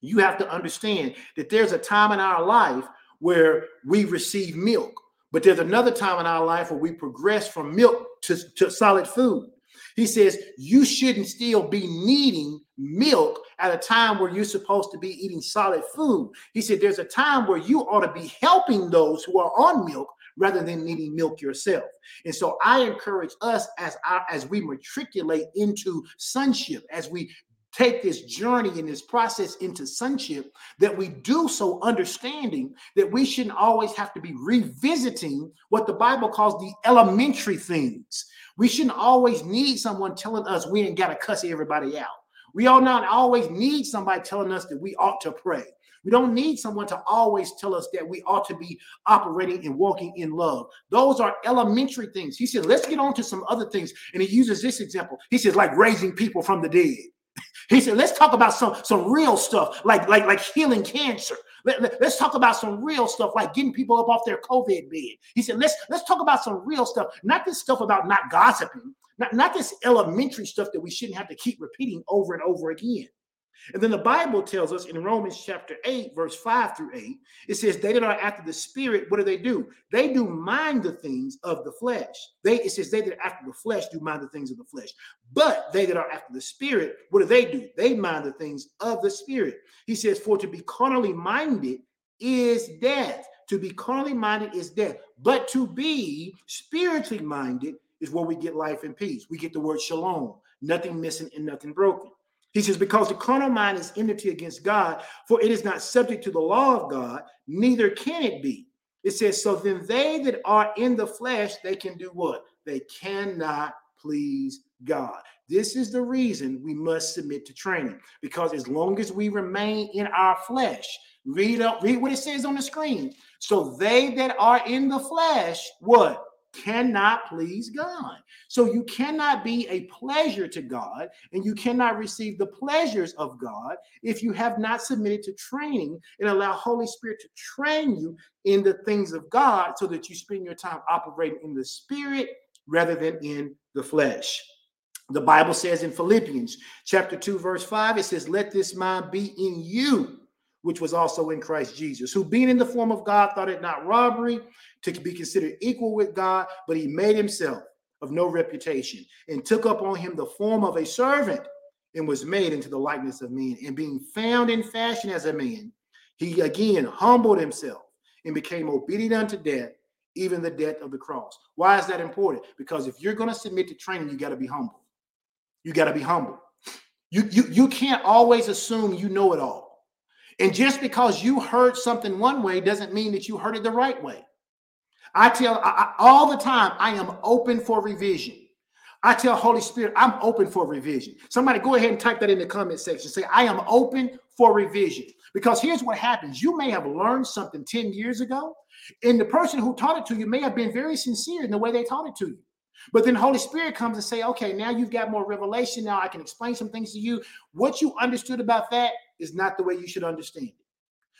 you have to understand that there's a time in our life where we receive milk, but there's another time in our life where we progress from milk to, to solid food. He says you shouldn't still be needing milk at a time where you're supposed to be eating solid food. He said there's a time where you ought to be helping those who are on milk rather than needing milk yourself. And so I encourage us as I, as we matriculate into sonship, as we take this journey and this process into sonship, that we do so understanding that we shouldn't always have to be revisiting what the Bible calls the elementary things. We shouldn't always need someone telling us we ain't got to cuss everybody out. We all not always need somebody telling us that we ought to pray. We don't need someone to always tell us that we ought to be operating and walking in love. Those are elementary things. He said, let's get on to some other things. And he uses this example. He says, like raising people from the dead. He said, let's talk about some, some real stuff, like, like, like healing cancer. Let, let, let's talk about some real stuff, like getting people up off their COVID bed. He said, let's, let's talk about some real stuff, not this stuff about not gossiping, not, not this elementary stuff that we shouldn't have to keep repeating over and over again. And then the Bible tells us in Romans chapter eight, verse five through eight, it says they that are after the spirit, what do they do? They do mind the things of the flesh. They, it says they that are after the flesh do mind the things of the flesh. But they that are after the spirit, what do they do? They mind the things of the spirit. He says, for to be carnally minded is death. To be carnally minded is death. But to be spiritually minded is where we get life and peace. We get the word shalom, nothing missing and nothing broken. He says, because the carnal mind is enmity against God, for it is not subject to the law of God, neither can it be. It says, so then they that are in the flesh, they can do what? They cannot please God. This is the reason we must submit to training, because as long as we remain in our flesh, read up, read what it says on the screen. So they that are in the flesh, what? Cannot please God. So you cannot be a pleasure to God, and you cannot receive the pleasures of God if you have not submitted to training and allow Holy Spirit to train you in the things of God so that you spend your time operating in the spirit rather than in the flesh. The Bible says in Philippians chapter two, verse five, it says, let this mind be in you, which was also in Christ Jesus, who being in the form of God thought it not robbery to be considered equal with God, but he made himself of no reputation and took up on him the form of a servant and was made into the likeness of men. And being found in fashion as a man, he again humbled himself and became obedient unto death, even the death of the cross. Why is that important? Because if you're going to submit to training, you got to be humble. You got to be humble. You, you, you can't always assume you know it all. And just because you heard something one way doesn't mean that you heard it the right way. I tell I, I, all the time, I am open for revision. I tell Holy Spirit, I'm open for revision. Somebody go ahead and type that in the comment section. Say, I am open for revision. Because here's what happens. You may have learned something ten years ago, and the person who taught it to you may have been very sincere in the way they taught it to you. But then Holy Spirit comes and say, okay, now you've got more revelation. Now I can explain some things to you. What you understood about that is not the way you should understand it.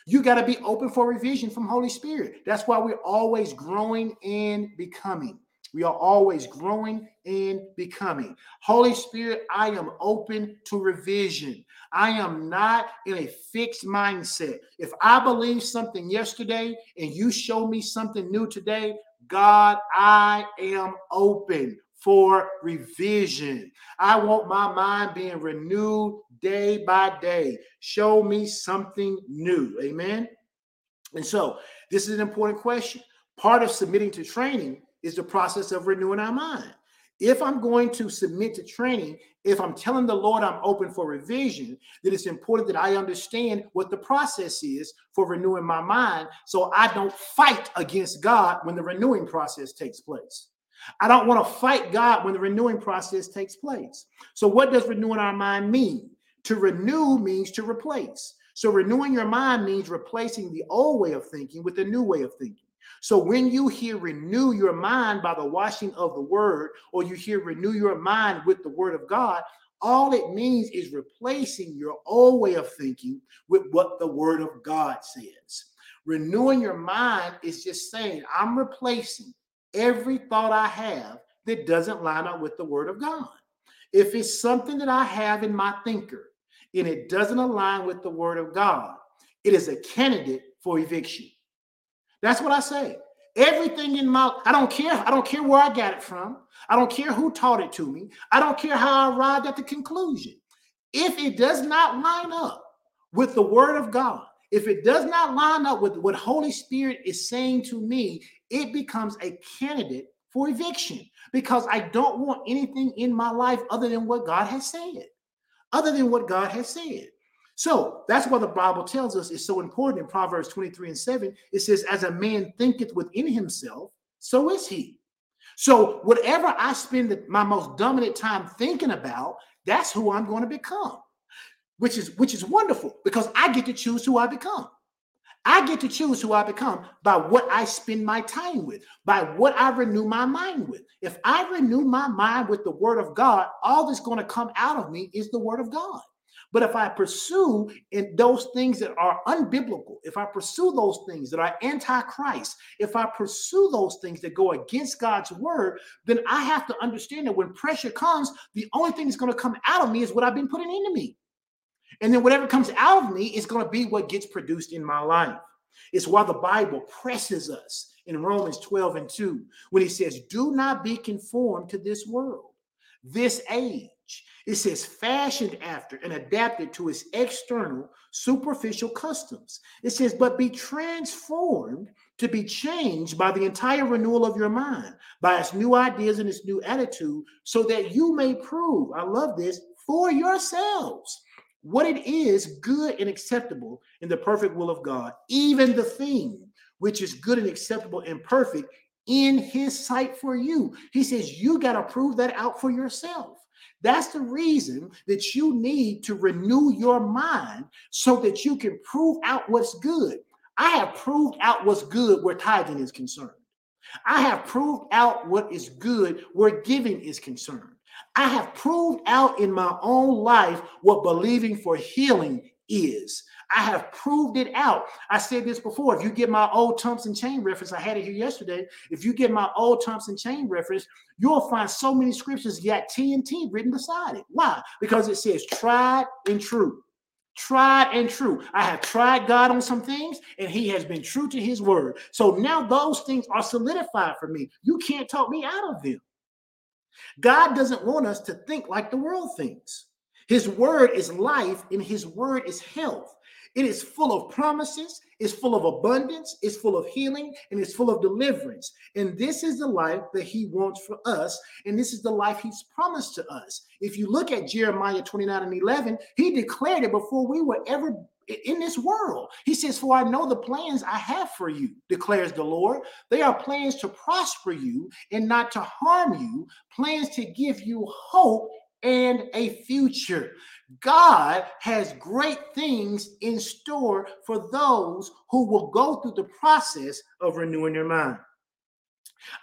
You got to be open for revision from Holy Spirit. That's why we're always growing and becoming. We are always growing and becoming. Holy Spirit, I am open to revision. I am not in a fixed mindset. If I believed something yesterday and you show me something new today, God, I am open for revision. I want my mind being renewed day by day. Show me something new. Amen. And so this is an important question. Part of submitting to training is the process of renewing our mind. If I'm going to submit to training, if I'm telling the Lord I'm open for revision, then it's important that I understand what the process is for renewing my mind so I don't fight against God when the renewing process takes place. I don't want to fight God when the renewing process takes place. So what does renewing our mind mean? To renew means to replace. So renewing your mind means replacing the old way of thinking with a new way of thinking. So when you hear renew your mind by the washing of the word, or you hear renew your mind with the word of God, all it means is replacing your old way of thinking with what the word of God says. Renewing your mind is just saying, I'm replacing every thought I have that doesn't line up with the Word of God. If it's something that I have in my thinker and it doesn't align with the Word of God, it is a candidate for eviction. That's what I say. Everything in my, I don't care. I don't care where I got it from. I don't care who taught it to me. I don't care how I arrived at the conclusion. If it does not line up with the Word of God, if it does not line up with what Holy Spirit is saying to me, it becomes a candidate for eviction, because I don't want anything in my life other than what God has said, other than what God has said. So that's why the Bible tells us it's so important in Proverbs twenty-three and seven. It says, as a man thinketh within himself, so is he. So whatever I spend the, my most dominant time thinking about, that's who I'm going to become, which is which is wonderful, because I get to choose who I become. I get to choose who I become by what I spend my time with, by what I renew my mind with. If I renew my mind with the Word of God, all that's going to come out of me is the Word of God. But if I pursue in those things that are unbiblical, if I pursue those things that are anti-Christ, if I pursue those things that go against God's Word, then I have to understand that when pressure comes, the only thing that's going to come out of me is what I've been putting into me. And then whatever comes out of me is going to be what gets produced in my life. It's why the Bible presses us in Romans twelve and two, when he says, do not be conformed to this world, this age. It says, fashioned after and adapted to its external superficial customs. It says, but be transformed to be changed by the entire renewal of your mind, by its new ideas and its new attitude, so that you may prove, I love this, for yourselves, what it is good and acceptable in the perfect will of God, even the thing which is good and acceptable and perfect in his sight for you. He says, you got to prove that out for yourself. That's the reason that you need to renew your mind, so that you can prove out what's good. I have proved out what's good where tithing is concerned. I have proved out what is good where giving is concerned. I have proved out in my own life what believing for healing is. I have proved it out. I said this before. If you get my old Thompson Chain reference, I had it here yesterday. If you get my old Thompson Chain reference, you'll find so many scriptures got T N T written beside it. Why? Because it says tried and true. Tried and true. I have tried God on some things, and he has been true to his word. So now those things are solidified for me. You can't talk me out of them. God doesn't want us to think like the world thinks. His word is life, and his word is health. It is full of promises, it's full of abundance, it's full of healing, and it's full of deliverance. And this is the life that he wants for us, and this is the life he's promised to us. If you look at Jeremiah twenty-nine and eleven, he declared it before we were ever in this world. He says, for I know the plans I have for you, declares the Lord. They are plans to prosper you and not to harm you, plans to give you hope and a future. God has great things in store for those who will go through the process of renewing their mind.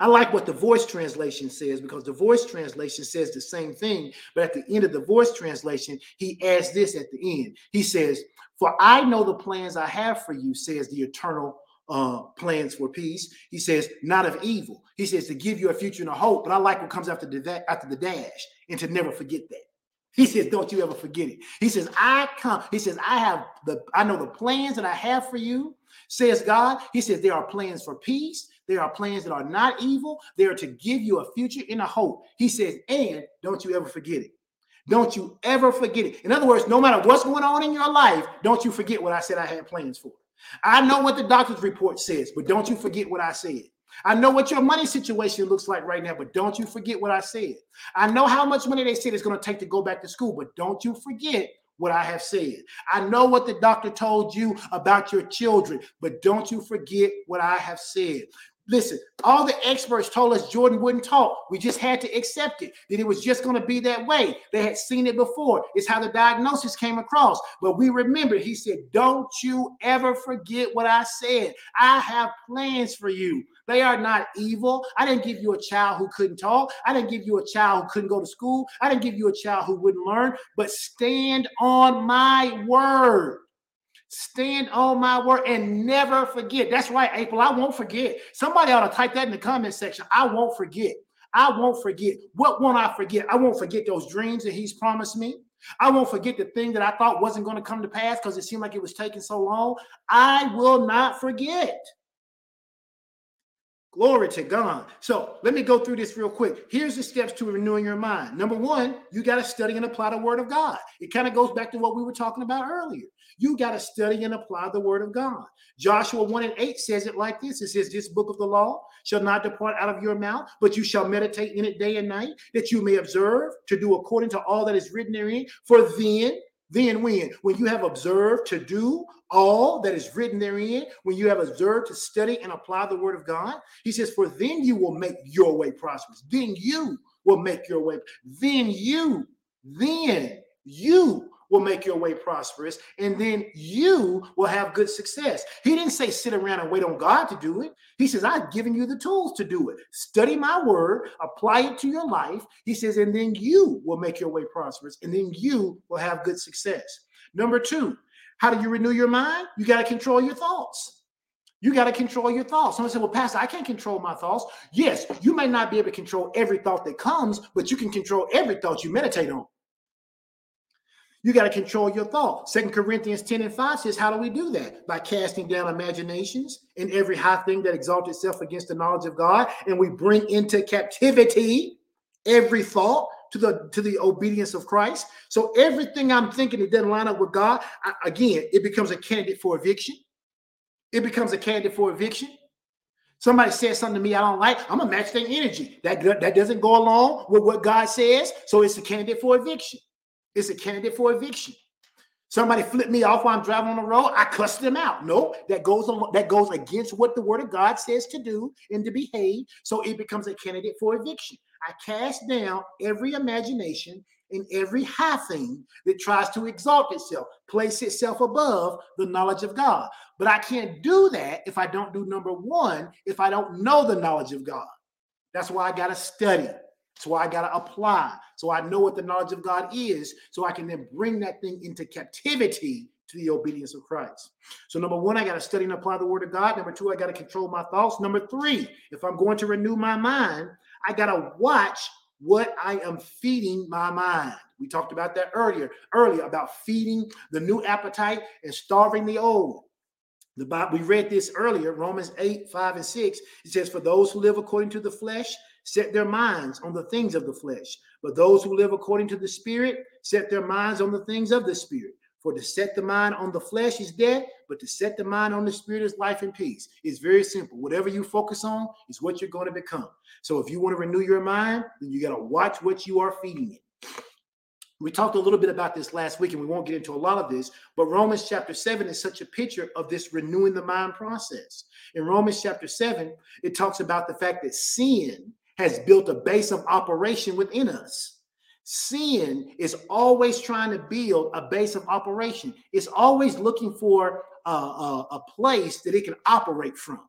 I like what the Voice translation says, because the Voice translation says the same thing, but at the end of the Voice translation, he adds this at the end. He says, for I know the plans I have for you, says the eternal uh, plans for peace. He says, not of evil. He says to give you a future and a hope. But I like what comes after the, after the dash, and to never forget that. He says, don't you ever forget it. He says, I come. He says, I have the, I know the plans that I have for you, says God. He says, there are plans for peace. There are plans that are not evil. They are to give you a future and a hope. He says, and don't you ever forget it. Don't you ever forget it. In other words, no matter what's going on in your life, don't you forget what I said I had plans for. I know what the doctor's report says, but don't you forget what I said. I know what your money situation looks like right now, but don't you forget what I said. I know how much money they said it's going to take to go back to school, but don't you forget what I have said. I know what the doctor told you about your children, but don't you forget what I have said. Listen, all the experts told us Jordan wouldn't talk. We just had to accept it, that it was just going to be that way. They had seen it before. It's how the diagnosis came across. But we remembered, he said, don't you ever forget what I said. I have plans for you. They are not evil. I didn't give you a child who couldn't talk. I didn't give you a child who couldn't go to school. I didn't give you a child who wouldn't learn. But stand on my word. Stand on my word and never forget. That's right, April. I won't forget. Somebody ought to type that in the comment section. I won't forget. I won't forget. What won't I forget? I won't forget those dreams that he's promised me. I won't forget the thing that I thought wasn't going to come to pass because it seemed like it was taking so long. I will not forget. Glory to God. So let me go through this real quick. Here's the steps to renewing your mind. Number one, you got to study and apply the word of God. It kind of goes back to what we were talking about earlier. You got to study and apply the word of God. Joshua one and eight says it like this. It says, this book of the law shall not depart out of your mouth, but you shall meditate in it day and night, that you may observe to do according to all that is written therein. For then, then when? When you have observed to do all that is written therein, when you have observed to study and apply the word of God, he says, for then you will make your way prosperous. Then you will make your way. Then you, then you will make your way prosperous. And then you will have good success. He didn't say sit around and wait on God to do it. He says, I've given you the tools to do it. Study my word, apply it to your life. He says, and then you will make your way prosperous. And then you will have good success. Number two, how do you renew your mind? You got to control your thoughts. You got to control your thoughts. Someone said, well, Pastor, I can't control my thoughts. Yes, you may not be able to control every thought that comes, but you can control every thought you meditate on. You got to control your thought. Second Corinthians ten and five says, how do we do that? By casting down imaginations and every high thing that exalts itself against the knowledge of God. And we bring into captivity every thought to the, to the obedience of Christ. So everything I'm thinking that doesn't line up with God, I, again, it becomes a candidate for eviction. It becomes a candidate for eviction. Somebody says something to me I don't like, I'm going to match their energy. That, that doesn't go along with what God says. So it's a candidate for eviction. It's a candidate for eviction. Somebody flipped me off while I'm driving on the road. I cussed them out. Nope, that goes on, that goes against what the word of God says to do and to behave. So it becomes a candidate for eviction. I cast down every imagination and every high thing that tries to exalt itself, place itself above the knowledge of God. But I can't do that if I don't do number one, if I don't know the knowledge of God. That's why I got to study. That's why I got to apply. So I know what the knowledge of God is, so I can then bring that thing into captivity to the obedience of Christ. So number one, I got to study and apply the word of God. Number two, I got to control my thoughts. Number three, if I'm going to renew my mind, I got to watch what I am feeding my mind. We talked about that earlier, earlier about feeding the new appetite and starving the old. The Bible, we read this earlier, Romans eight, five and six. It says, for those who live according to the flesh, set their minds on the things of the flesh. But those who live according to the Spirit, set their minds on the things of the Spirit. For to set the mind on the flesh is death, but to set the mind on the Spirit is life and peace. It's very simple. Whatever you focus on is what you're going to become. So if you want to renew your mind, then you got to watch what you are feeding it. We talked a little bit about this last week, and we won't get into a lot of this, but Romans chapter seven is such a picture of this renewing the mind process. In Romans chapter seven, it talks about the fact that sin has built a base of operation within us. Sin is always trying to build a base of operation. It's always looking for a, a, a place that it can operate from.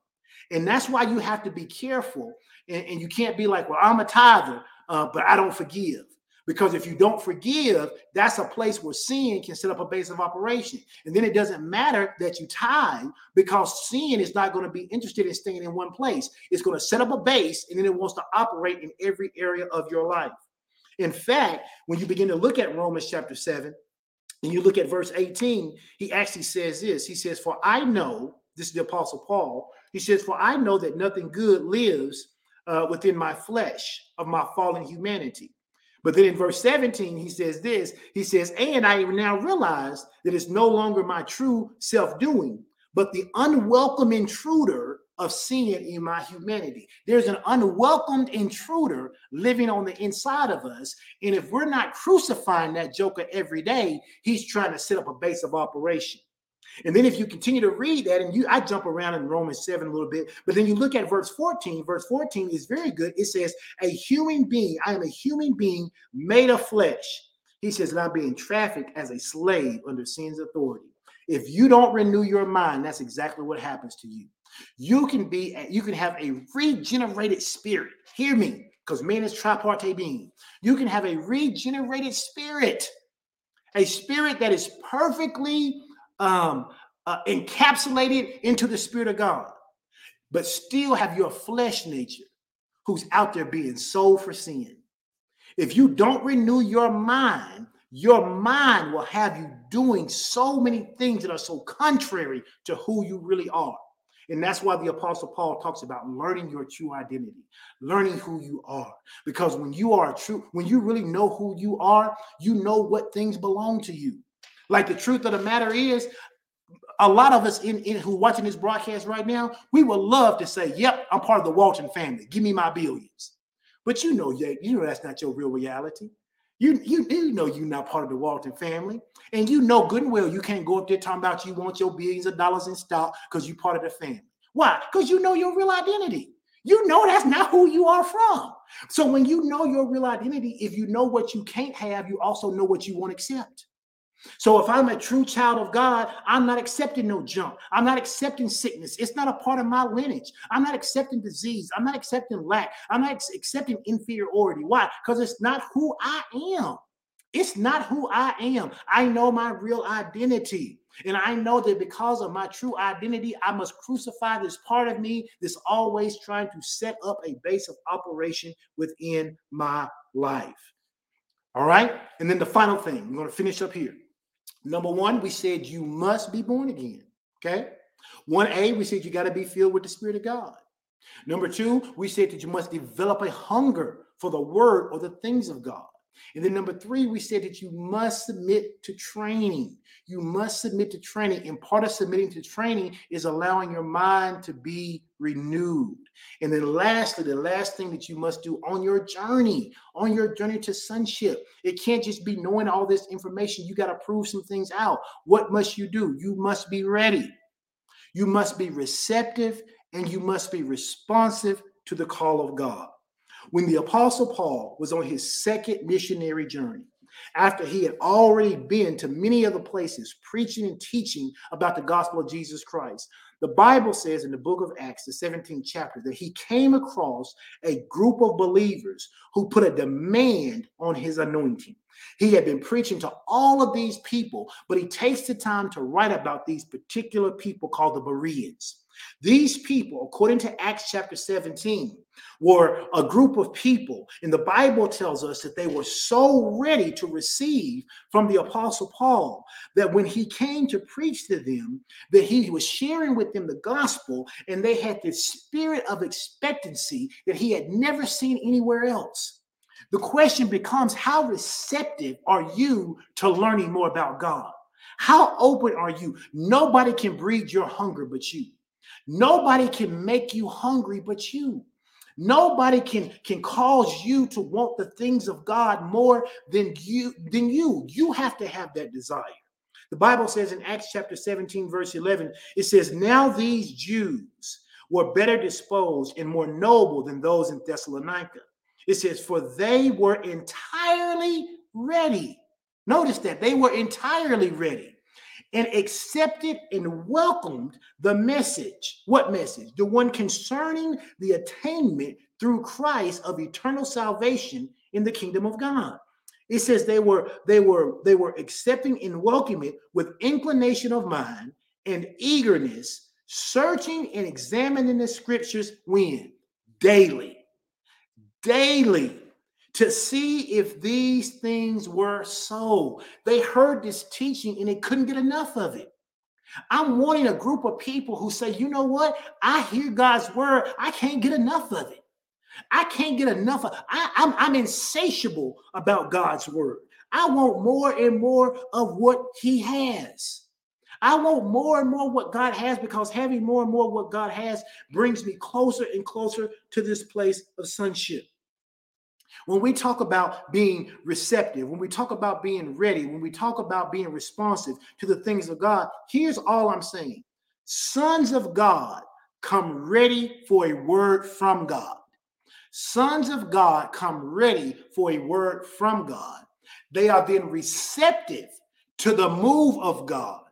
And that's why you have to be careful. And, and you can't be like, well, I'm a tither, uh, but I don't forgive. Because if you don't forgive, that's a place where sin can set up a base of operation. And then it doesn't matter that you tithe, because sin is not going to be interested in staying in one place. It's going to set up a base, and then it wants to operate in every area of your life. In fact, when you begin to look at Romans chapter seven, and you look at verse eighteen, he actually says this. He says, for I know, this is the Apostle Paul, he says, for I know that nothing good lives uh, within my flesh of my fallen humanity. But then in verse seventeen, he says this, he says, and I now realize that it's no longer my true self-doing, but the unwelcome intruder of sin in my humanity. There's an unwelcomed intruder living on the inside of us. And if we're not crucifying that joker every day, he's trying to set up a base of operation. And then if you continue to read that, and you, I jump around in Romans seven a little bit, but then you look at verse fourteen. Verse fourteen is very good. It says, a human being, I am a human being made of flesh. He says, and I'm being trafficked as a slave under sin's authority. If you don't renew your mind, that's exactly what happens to you. You can be, you can have a regenerated spirit. Hear me, because man is tripartite being. You can have a regenerated spirit, a spirit that is perfectly Um, uh, encapsulated into the Spirit of God, but still have your flesh nature who's out there being sold for sin. If you don't renew your mind, your mind will have you doing so many things that are so contrary to who you really are. And that's why the Apostle Paul talks about learning your true identity, learning who you are. Because when you are true, when you really know who you are, you know what things belong to you. Like the truth of the matter is, a lot of us in, in who watching this broadcast right now, we would love to say, yep, I'm part of the Walton family. Give me my billions. But you know, you know that's not your real reality. You, you, you know you're not part of the Walton family. And you know good and well you can't go up there talking about you want your billions of dollars in stock because you're part of the family. Why? Because you know your real identity. You know that's not who you are from. So when you know your real identity, if you know what you can't have, you also know what you won't accept. So if I'm a true child of God, I'm not accepting no junk. I'm not accepting sickness. It's not a part of my lineage. I'm not accepting disease. I'm not accepting lack. I'm not ex- accepting inferiority. Why? Because it's not who I am. It's not who I am. I know my real identity. And I know that because of my true identity, I must crucify this part of me that's always trying to set up a base of operation within my life. All right. And then the final thing, we're going to finish up here. Number one, we said you must be born again, okay? one A, we said you got to be filled with the Spirit of God. Number two, we said that you must develop a hunger for the word or the things of God. And then number three, we said that you must submit to training. You must submit to training. And part of submitting to training is allowing your mind to be renewed. And then lastly, the last thing that you must do on your journey, on your journey to sonship, it can't just be knowing all this information. You got to prove some things out. What must you do? You must be ready. You must be receptive and you must be responsive to the call of God. When the Apostle Paul was on his second missionary journey, after he had already been to many other places preaching and teaching about the gospel of Jesus Christ, the Bible says in the book of Acts, the seventeenth chapter, that he came across a group of believers who put a demand on his anointing. He had been preaching to all of these people, but he takes the time to write about these particular people called the Bereans. These people, according to Acts chapter seventeen, were a group of people, and the Bible tells us that they were so ready to receive from the Apostle Paul that when he came to preach to them, that he was sharing with them the gospel, and they had this spirit of expectancy that he had never seen anywhere else. The question becomes, how receptive are you to learning more about God? How open are you? Nobody can breed your hunger but you. Nobody can make you hungry but you. Nobody can, can cause you to want the things of God more than you, than you. You have to have that desire. The Bible says in Acts chapter seventeen, verse eleven, it says, now these Jews were better disposed and more noble than those in Thessalonica. It says, for they were entirely ready. Notice that they were entirely ready. And accepted and welcomed the message. What message? The one concerning the attainment through Christ of eternal salvation in the kingdom of God. It says they were, they were, they were accepting and welcoming it with inclination of mind and eagerness, searching and examining the scriptures when? Daily. Daily. To see if these things were so. They heard this teaching and they couldn't get enough of it. I'm wanting a group of people who say, you know what? I hear God's word. I can't get enough of it. I can't get enough. Of, I, I'm, I'm insatiable about God's word. I want more and more of what he has. I want more and more what God has, because having more and more what God has brings me closer and closer to this place of sonship. When we talk about being receptive, when we talk about being ready, when we talk about being responsive to the things of God, here's all I'm saying. Sons of God come ready for a word from God. Sons of God come ready for a word from God. They are then receptive to the move of God,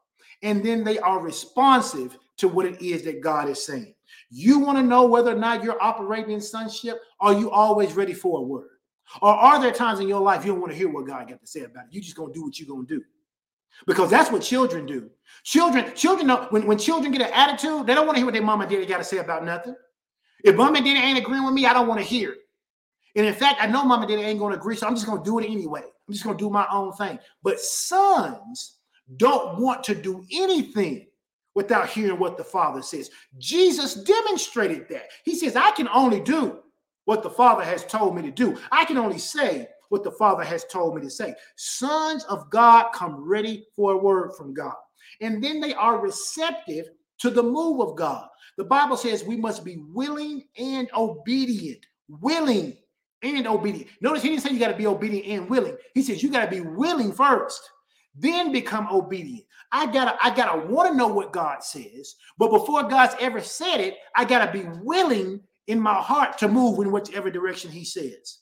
and then they are responsive to what it is that God is saying. You want to know whether or not you're operating in sonship? Are you always ready for a word? Or are there times in your life you don't want to hear what God got to say about it? You're just going to do what you're going to do. because that's what children do. Children, children know when, when children get an attitude, they don't want to hear what their mama and daddy got to say about nothing. If mama and daddy ain't agreeing with me, I don't want to hear it. And in fact, I know mama and daddy ain't going to agree, so I'm just going to do it anyway. I'm just going to do my own thing. But sons don't want to do anything without hearing what the Father says. Jesus demonstrated that. He says, I can only do what the Father has told me to do. I can only say what the Father has told me to say. Sons of God come ready for a word from God. And then they are receptive to the move of God. The Bible says we must be willing and obedient. Willing and obedient. Notice he didn't say you got to be obedient and willing. He says you got to be willing first, then become obedient. I gotta, I gotta want to know what God says, but before God's ever said it, I gotta be willing in my heart to move in whichever direction He says.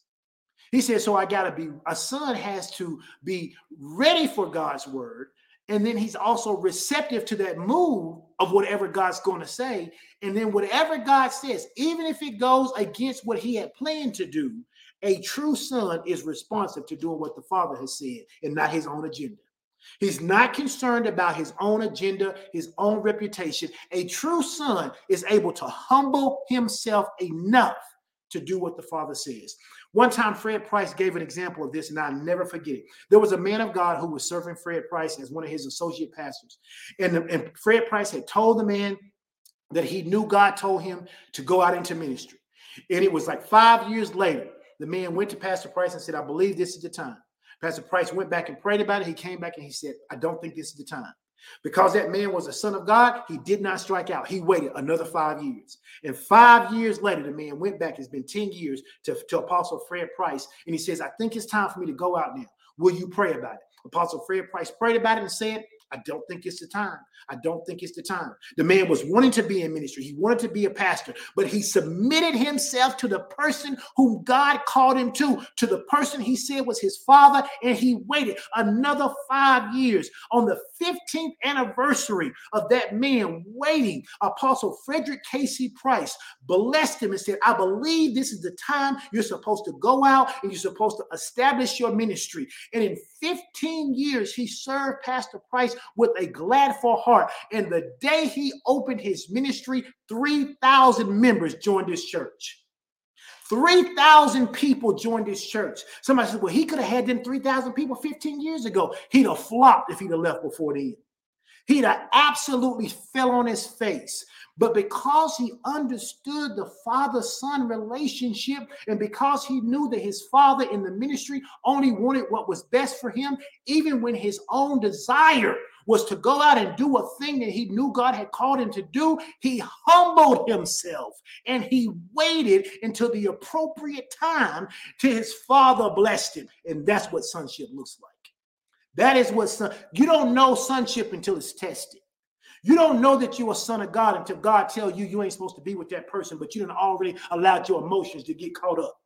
He says, so I gotta be. A son has to be ready for God's word, and then he's also receptive to that move of whatever God's going to say. And then whatever God says, even if it goes against what He had planned to do, a true son is responsive to doing what the Father has said and not his own agenda. He's not concerned about his own agenda, his own reputation. A true son is able to humble himself enough to do what the Father says. One time, Fred Price gave an example of this, and I'll never forget it. There was a man of God who was serving Fred Price as one of his associate pastors. And, the, and Fred Price had told the man that he knew God told him to go out into ministry. And it was like five years later, the man went to Pastor Price and said, I believe this is the time. Pastor Price went back and prayed about it. He came back and he said, I don't think this is the time. Because that man was a son of God, he did not strike out. He waited another five years. And five years later, the man went back. It's been ten years to, to Apostle Fred Price. And he says, I think it's time for me to go out now. Will you pray about it? Apostle Fred Price prayed about it and said, I don't think it's the time. I don't think it's the time. The man was wanting to be in ministry. He wanted to be a pastor, but he submitted himself to the person whom God called him to, to the person he said was his father, and he waited another five years. On the fifteenth anniversary of that man waiting, Apostle Frederick Casey Price blessed him and said, I believe this is the time you're supposed to go out and you're supposed to establish your ministry. And in fifteen years, he served Pastor Price with a gladful heart. And the day he opened his ministry, three thousand members joined his church. three thousand people joined his church. Somebody said, well, he could have had them three thousand people fifteen years ago. He'd have flopped if he'd have left before then. He'd have absolutely fell on his face. But because he understood the father-son relationship, and because he knew that his father in the ministry only wanted what was best for him, even when his own desire was to go out and do a thing that he knew God had called him to do, he humbled himself and he waited until the appropriate time till his father blessed him. And that's what sonship looks like. That is what son, you don't know sonship until it's tested. You don't know that you're a son of God until God tells you you ain't supposed to be with that person, but you done already allowed your emotions to get caught up.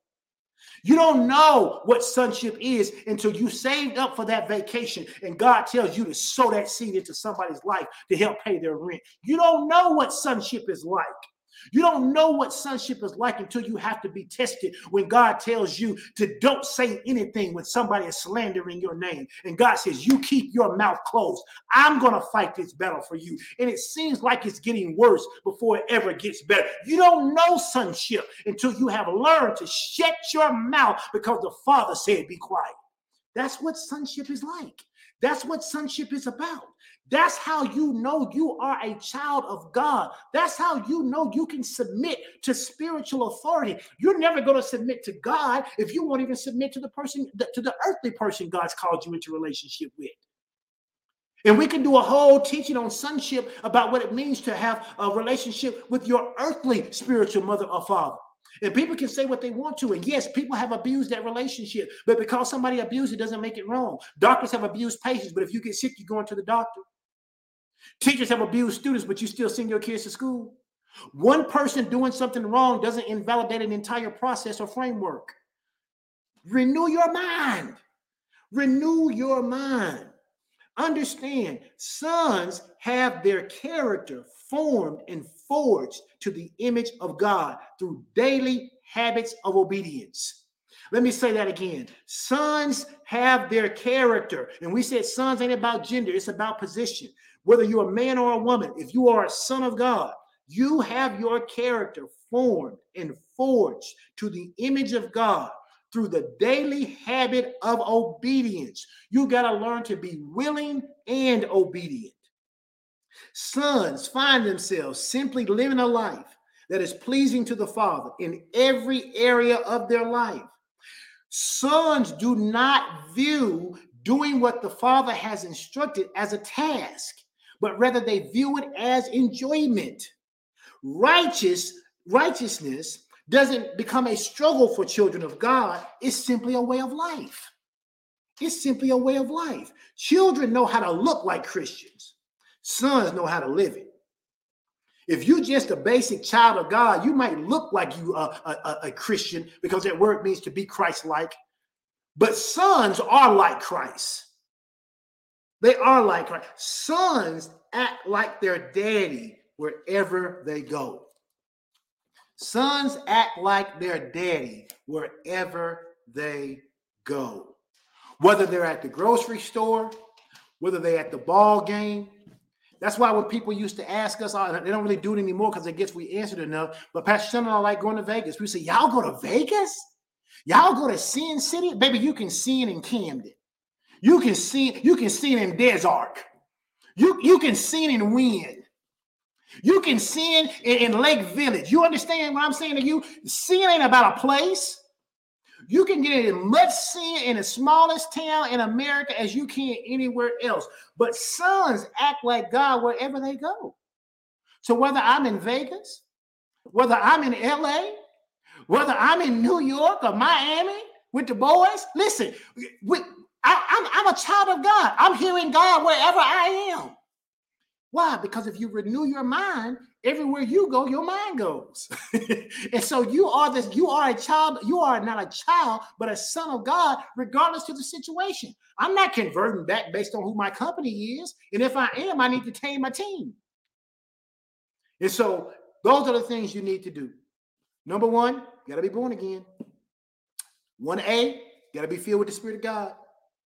You don't know what sonship is until you saved up for that vacation and God tells you to sow that seed into somebody's life to help pay their rent. You don't know what sonship is like. You don't know what sonship is like until you have to be tested when God tells you to don't say anything when somebody is slandering your name. And God says, you keep your mouth closed. I'm going to fight this battle for you. And it seems like it's getting worse before it ever gets better. You don't know sonship until you have learned to shut your mouth because the Father said, be quiet. That's what sonship is like. That's what sonship is about. That's how you know you are a child of God. That's how you know you can submit to spiritual authority. You're never going to submit to God if you won't even submit to the person, to the earthly person God's called you into relationship with. And we can do a whole teaching on sonship about what it means to have a relationship with your earthly spiritual mother or father. And people can say what they want to. And yes, people have abused that relationship, but because somebody abused it doesn't make it wrong. Doctors have abused patients, but if you get sick, you're going to the doctor. Teachers have abused students, but you still send your kids to school. One person doing something wrong doesn't invalidate an entire process or framework. Renew your mind. Renew your mind. Understand, sons have their character formed and forged to the image of God through daily habits of obedience. Let me say that again. Sons have their character. And we said sons ain't about gender. It's about position. Whether you're a man or a woman, if you are a son of God, you have your character formed and forged to the image of God through the daily habit of obedience. You got to learn to be willing and obedient. Sons find themselves simply living a life that is pleasing to the Father in every area of their life. Sons do not view doing what the Father has instructed as a task, but rather they view it as enjoyment. Righteous, righteousness doesn't become a struggle for children of God. It's simply a way of life. It's simply a way of life. Children know how to look like Christians. Sons know how to live it. If you're just a basic child of God, you might look like you are a, a, a Christian because that word means to be Christ-like. But sons are like Christ. They are like Christ. Sons act like their daddy wherever they go. Sons act like their daddy wherever they go. Whether they're at the grocery store, whether they're at the ball game. That's why when people used to ask us, they don't really do it anymore because I guess we answered enough. But Pastor Sean and I like going to Vegas. We say, y'all go to Vegas? Y'all go to Sin City? Baby, you can sin in Camden. You can sin, you can sin in Des Arc. You, you can sin in Wynn. You can sin in, in Lake Village. You understand what I'm saying to you? Sin ain't about a place. You can get as much sin in the smallest town in America as you can anywhere else. But sons act like God wherever they go. So whether I'm in Vegas, whether I'm in L A, whether I'm in New York or Miami with the boys, listen, we, I, I'm, I'm a child of God. I'm hearing God wherever I am. Why? Because if you renew your mind, everywhere you go, your mind goes. And so you are this, you are a child, you are not a child, but a son of God, regardless of the situation. I'm not converting back based on who my company is. And if I am, I need to tame my team. And so those are the things you need to do. Number one, got to be born again. one A, got to be filled with the Spirit of God.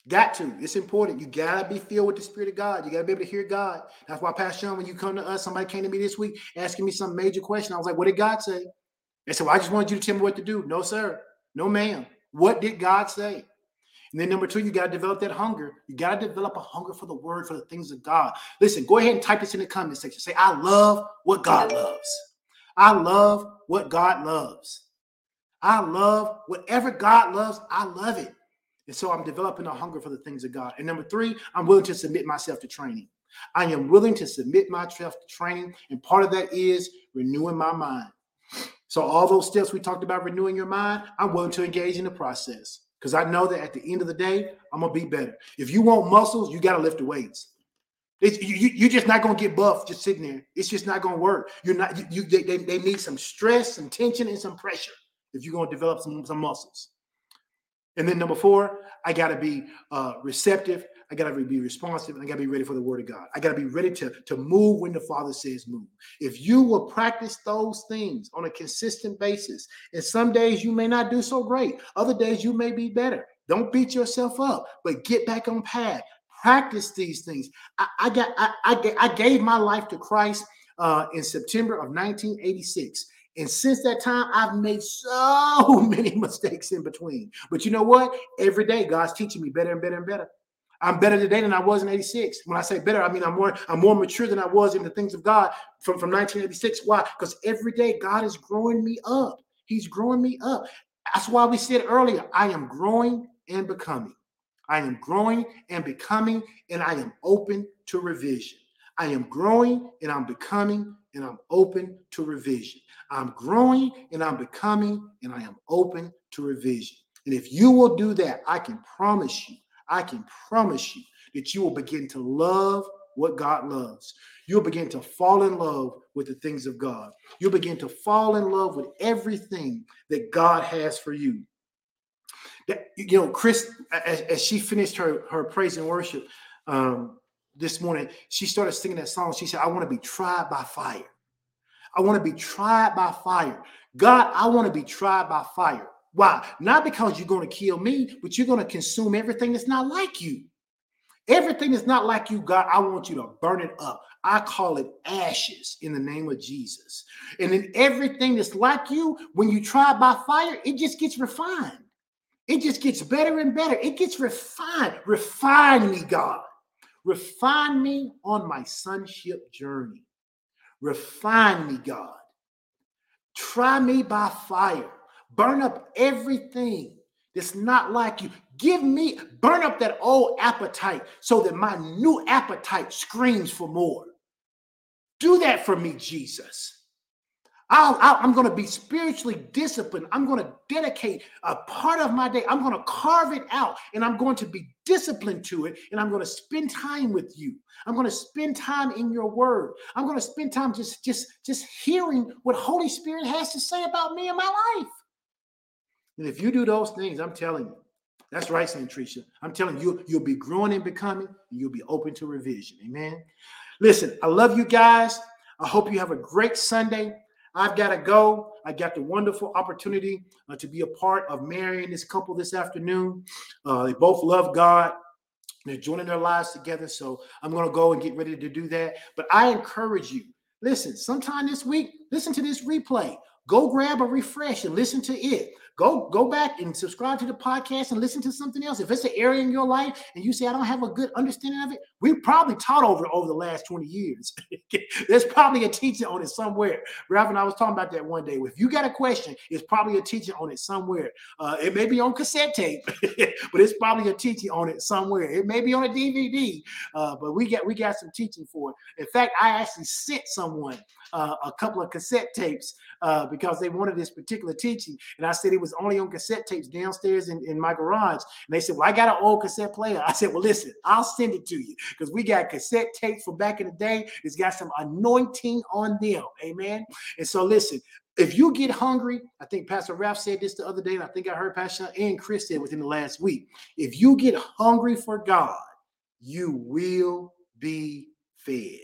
Got to. It's important. You got to be filled with the Spirit of God. You got to be able to hear God. That's why, Pastor Sean, when you come to us, somebody came to me this week asking me some major question. I was like, what did God say? They said, well, I just wanted you to tell me what to do. No, sir. No, ma'am. What did God say? And then number two, you got to develop that hunger. You got to develop a hunger for the word, for the things of God. Listen, go ahead and type this in the comment section. Say, I love what God loves. I love what God loves. I love whatever God loves. I love it. And so I'm developing a hunger for the things of God. And number three, I'm willing to submit myself to training. I am willing to submit myself to training. And part of that is renewing my mind. So all those steps we talked about renewing your mind, I'm willing to engage in the process because I know that at the end of the day, I'm going to be better. If you want muscles, you got to lift the weights. It's, you, you're just not going to get buff just sitting there. It's just not going to work. You're not. You, they, they, they need some stress, some tension, and some pressure if you're going to develop some, some muscles. And then number four, I got to be uh, receptive. I got to be responsive. And I got to be ready for the word of God. I got to be ready to, to move when the Father says move. If you will practice those things on a consistent basis, and some days you may not do so great. Other days you may be better. Don't beat yourself up, but get back on path. Practice these things. I, I, got, I, I, I gave my life to Christ uh, in September of nineteen eighty-six. And since that time, I've made so many mistakes in between. But you know what? Every day, God's teaching me better and better and better. I'm better today than I was in eighty-six. When I say better, I mean I'm more, I'm more mature than I was in the things of God from, from nineteen eighty-six. Why? Because every day, God is growing me up. He's growing me up. That's why we said earlier, I am growing and becoming. I am growing and becoming, and I am open to revision. I am growing and I'm becoming, and I'm open to revision. I'm growing and I'm becoming, and I am open to revision. And if you will do that, I can promise you, I can promise you that you will begin to love what God loves. You'll begin to fall in love with the things of God. You'll begin to fall in love with everything that God has for you. That, you know, Chris, as, as she finished her, her praise and worship, um, this morning, she started singing that song. She said, I want to be tried by fire. I want to be tried by fire. God, I want to be tried by fire. Why? Not because you're going to kill me, but you're going to consume everything that's not like you. Everything that's not like you, God, I want you to burn it up. I call it ashes in the name of Jesus. And then everything that's like you, when you try by fire, it just gets refined. It just gets better and better. It gets refined. Refine me, God. Refine me on my sonship journey. Refine me, God. Try me by fire. Burn up everything that's not like you. Give me, burn up that old appetite so that my new appetite screams for more. Do that for me, Jesus. I'll, I'll, I'm going to be spiritually disciplined. I'm going to dedicate a part of my day. I'm going to carve it out, and I'm going to be disciplined to it, and I'm going to spend time with you. I'm going to spend time in your word. I'm going to spend time just, just, just hearing what Holy Spirit has to say about me and my life. And if you do those things, I'm telling you, that's right, Saint Tricia. I'm telling you, you'll be growing and becoming, and you'll be open to revision. Amen. Listen, I love you guys. I hope you have a great Sunday. I've got to go. I got the wonderful opportunity uh, to be a part of marrying this couple this afternoon. Uh, they both love God. They're joining their lives together. So I'm going to go and get ready to do that. But I encourage you, listen, sometime this week, listen to this replay. Go grab a refresh and listen to it. Go, go back and subscribe to the podcast and listen to something else. If it's an area in your life and you say, I don't have a good understanding of it, we probably taught over over the last twenty years. There's probably a teaching on it somewhere. Ralph and I was talking about that one day. If you got a question, it's probably a teaching on it somewhere. Uh, it may be on cassette tape, but it's probably a teaching on it somewhere. It may be on a D V D, uh, but we got, we got some teaching for it. In fact, I actually sent someone uh, a couple of cassette tapes uh, because they wanted this particular teaching. And I said it was only on cassette tapes downstairs in, in my garage. And they said, well, I got an old cassette player. I said, well, listen, I'll send it to you because we got cassette tapes from back in the day. It's got some anointing on them. Amen. And so listen, if you get hungry, I think Pastor Ralph said this the other day, and I think I heard Pastor and Chris said within the last week, if you get hungry for God, you will be fed.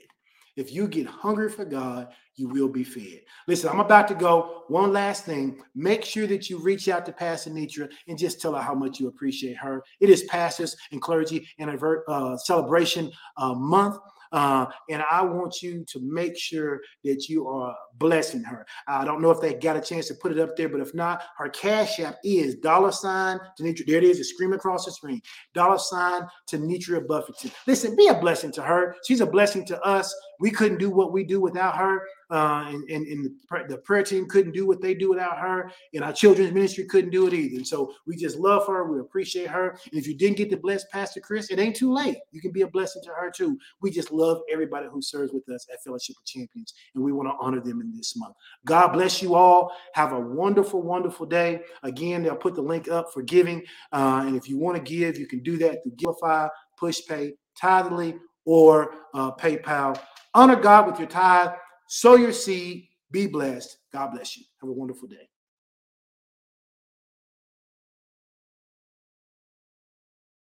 If you get hungry for God, you will be fed. Listen, I'm about to go. One last thing. Make sure that you reach out to Pastor Nitra and just tell her how much you appreciate her. It is Pastors and Clergy and Anniversary uh, Celebration uh, Month. Uh, and I want you to make sure that you are blessing her. I don't know if they got a chance to put it up there, but if not, her Cash App is dollar sign Tanitra. There it is. It's screaming across the screen. Dollar sign Tanitra Buffington. Listen, be a blessing to her. She's a blessing to us. We couldn't do what we do without her. Uh, and and, and the, the prayer team couldn't do what they do without her. And our children's ministry couldn't do it either. And so we just love her. We appreciate her. And if you didn't get to bless Pastor Chris, it ain't too late. You can be a blessing to her too. We just love Love everybody who serves with us at Fellowship of Champions, and we want to honor them in this month. God bless you all. Have a wonderful, wonderful day. Again, they'll put the link up for giving, uh, and if you want to give, you can do that through Giveify, PushPay, Tithely, or uh, PayPal. Honor God with your tithe. Sow your seed. Be blessed. God bless you. Have a wonderful day.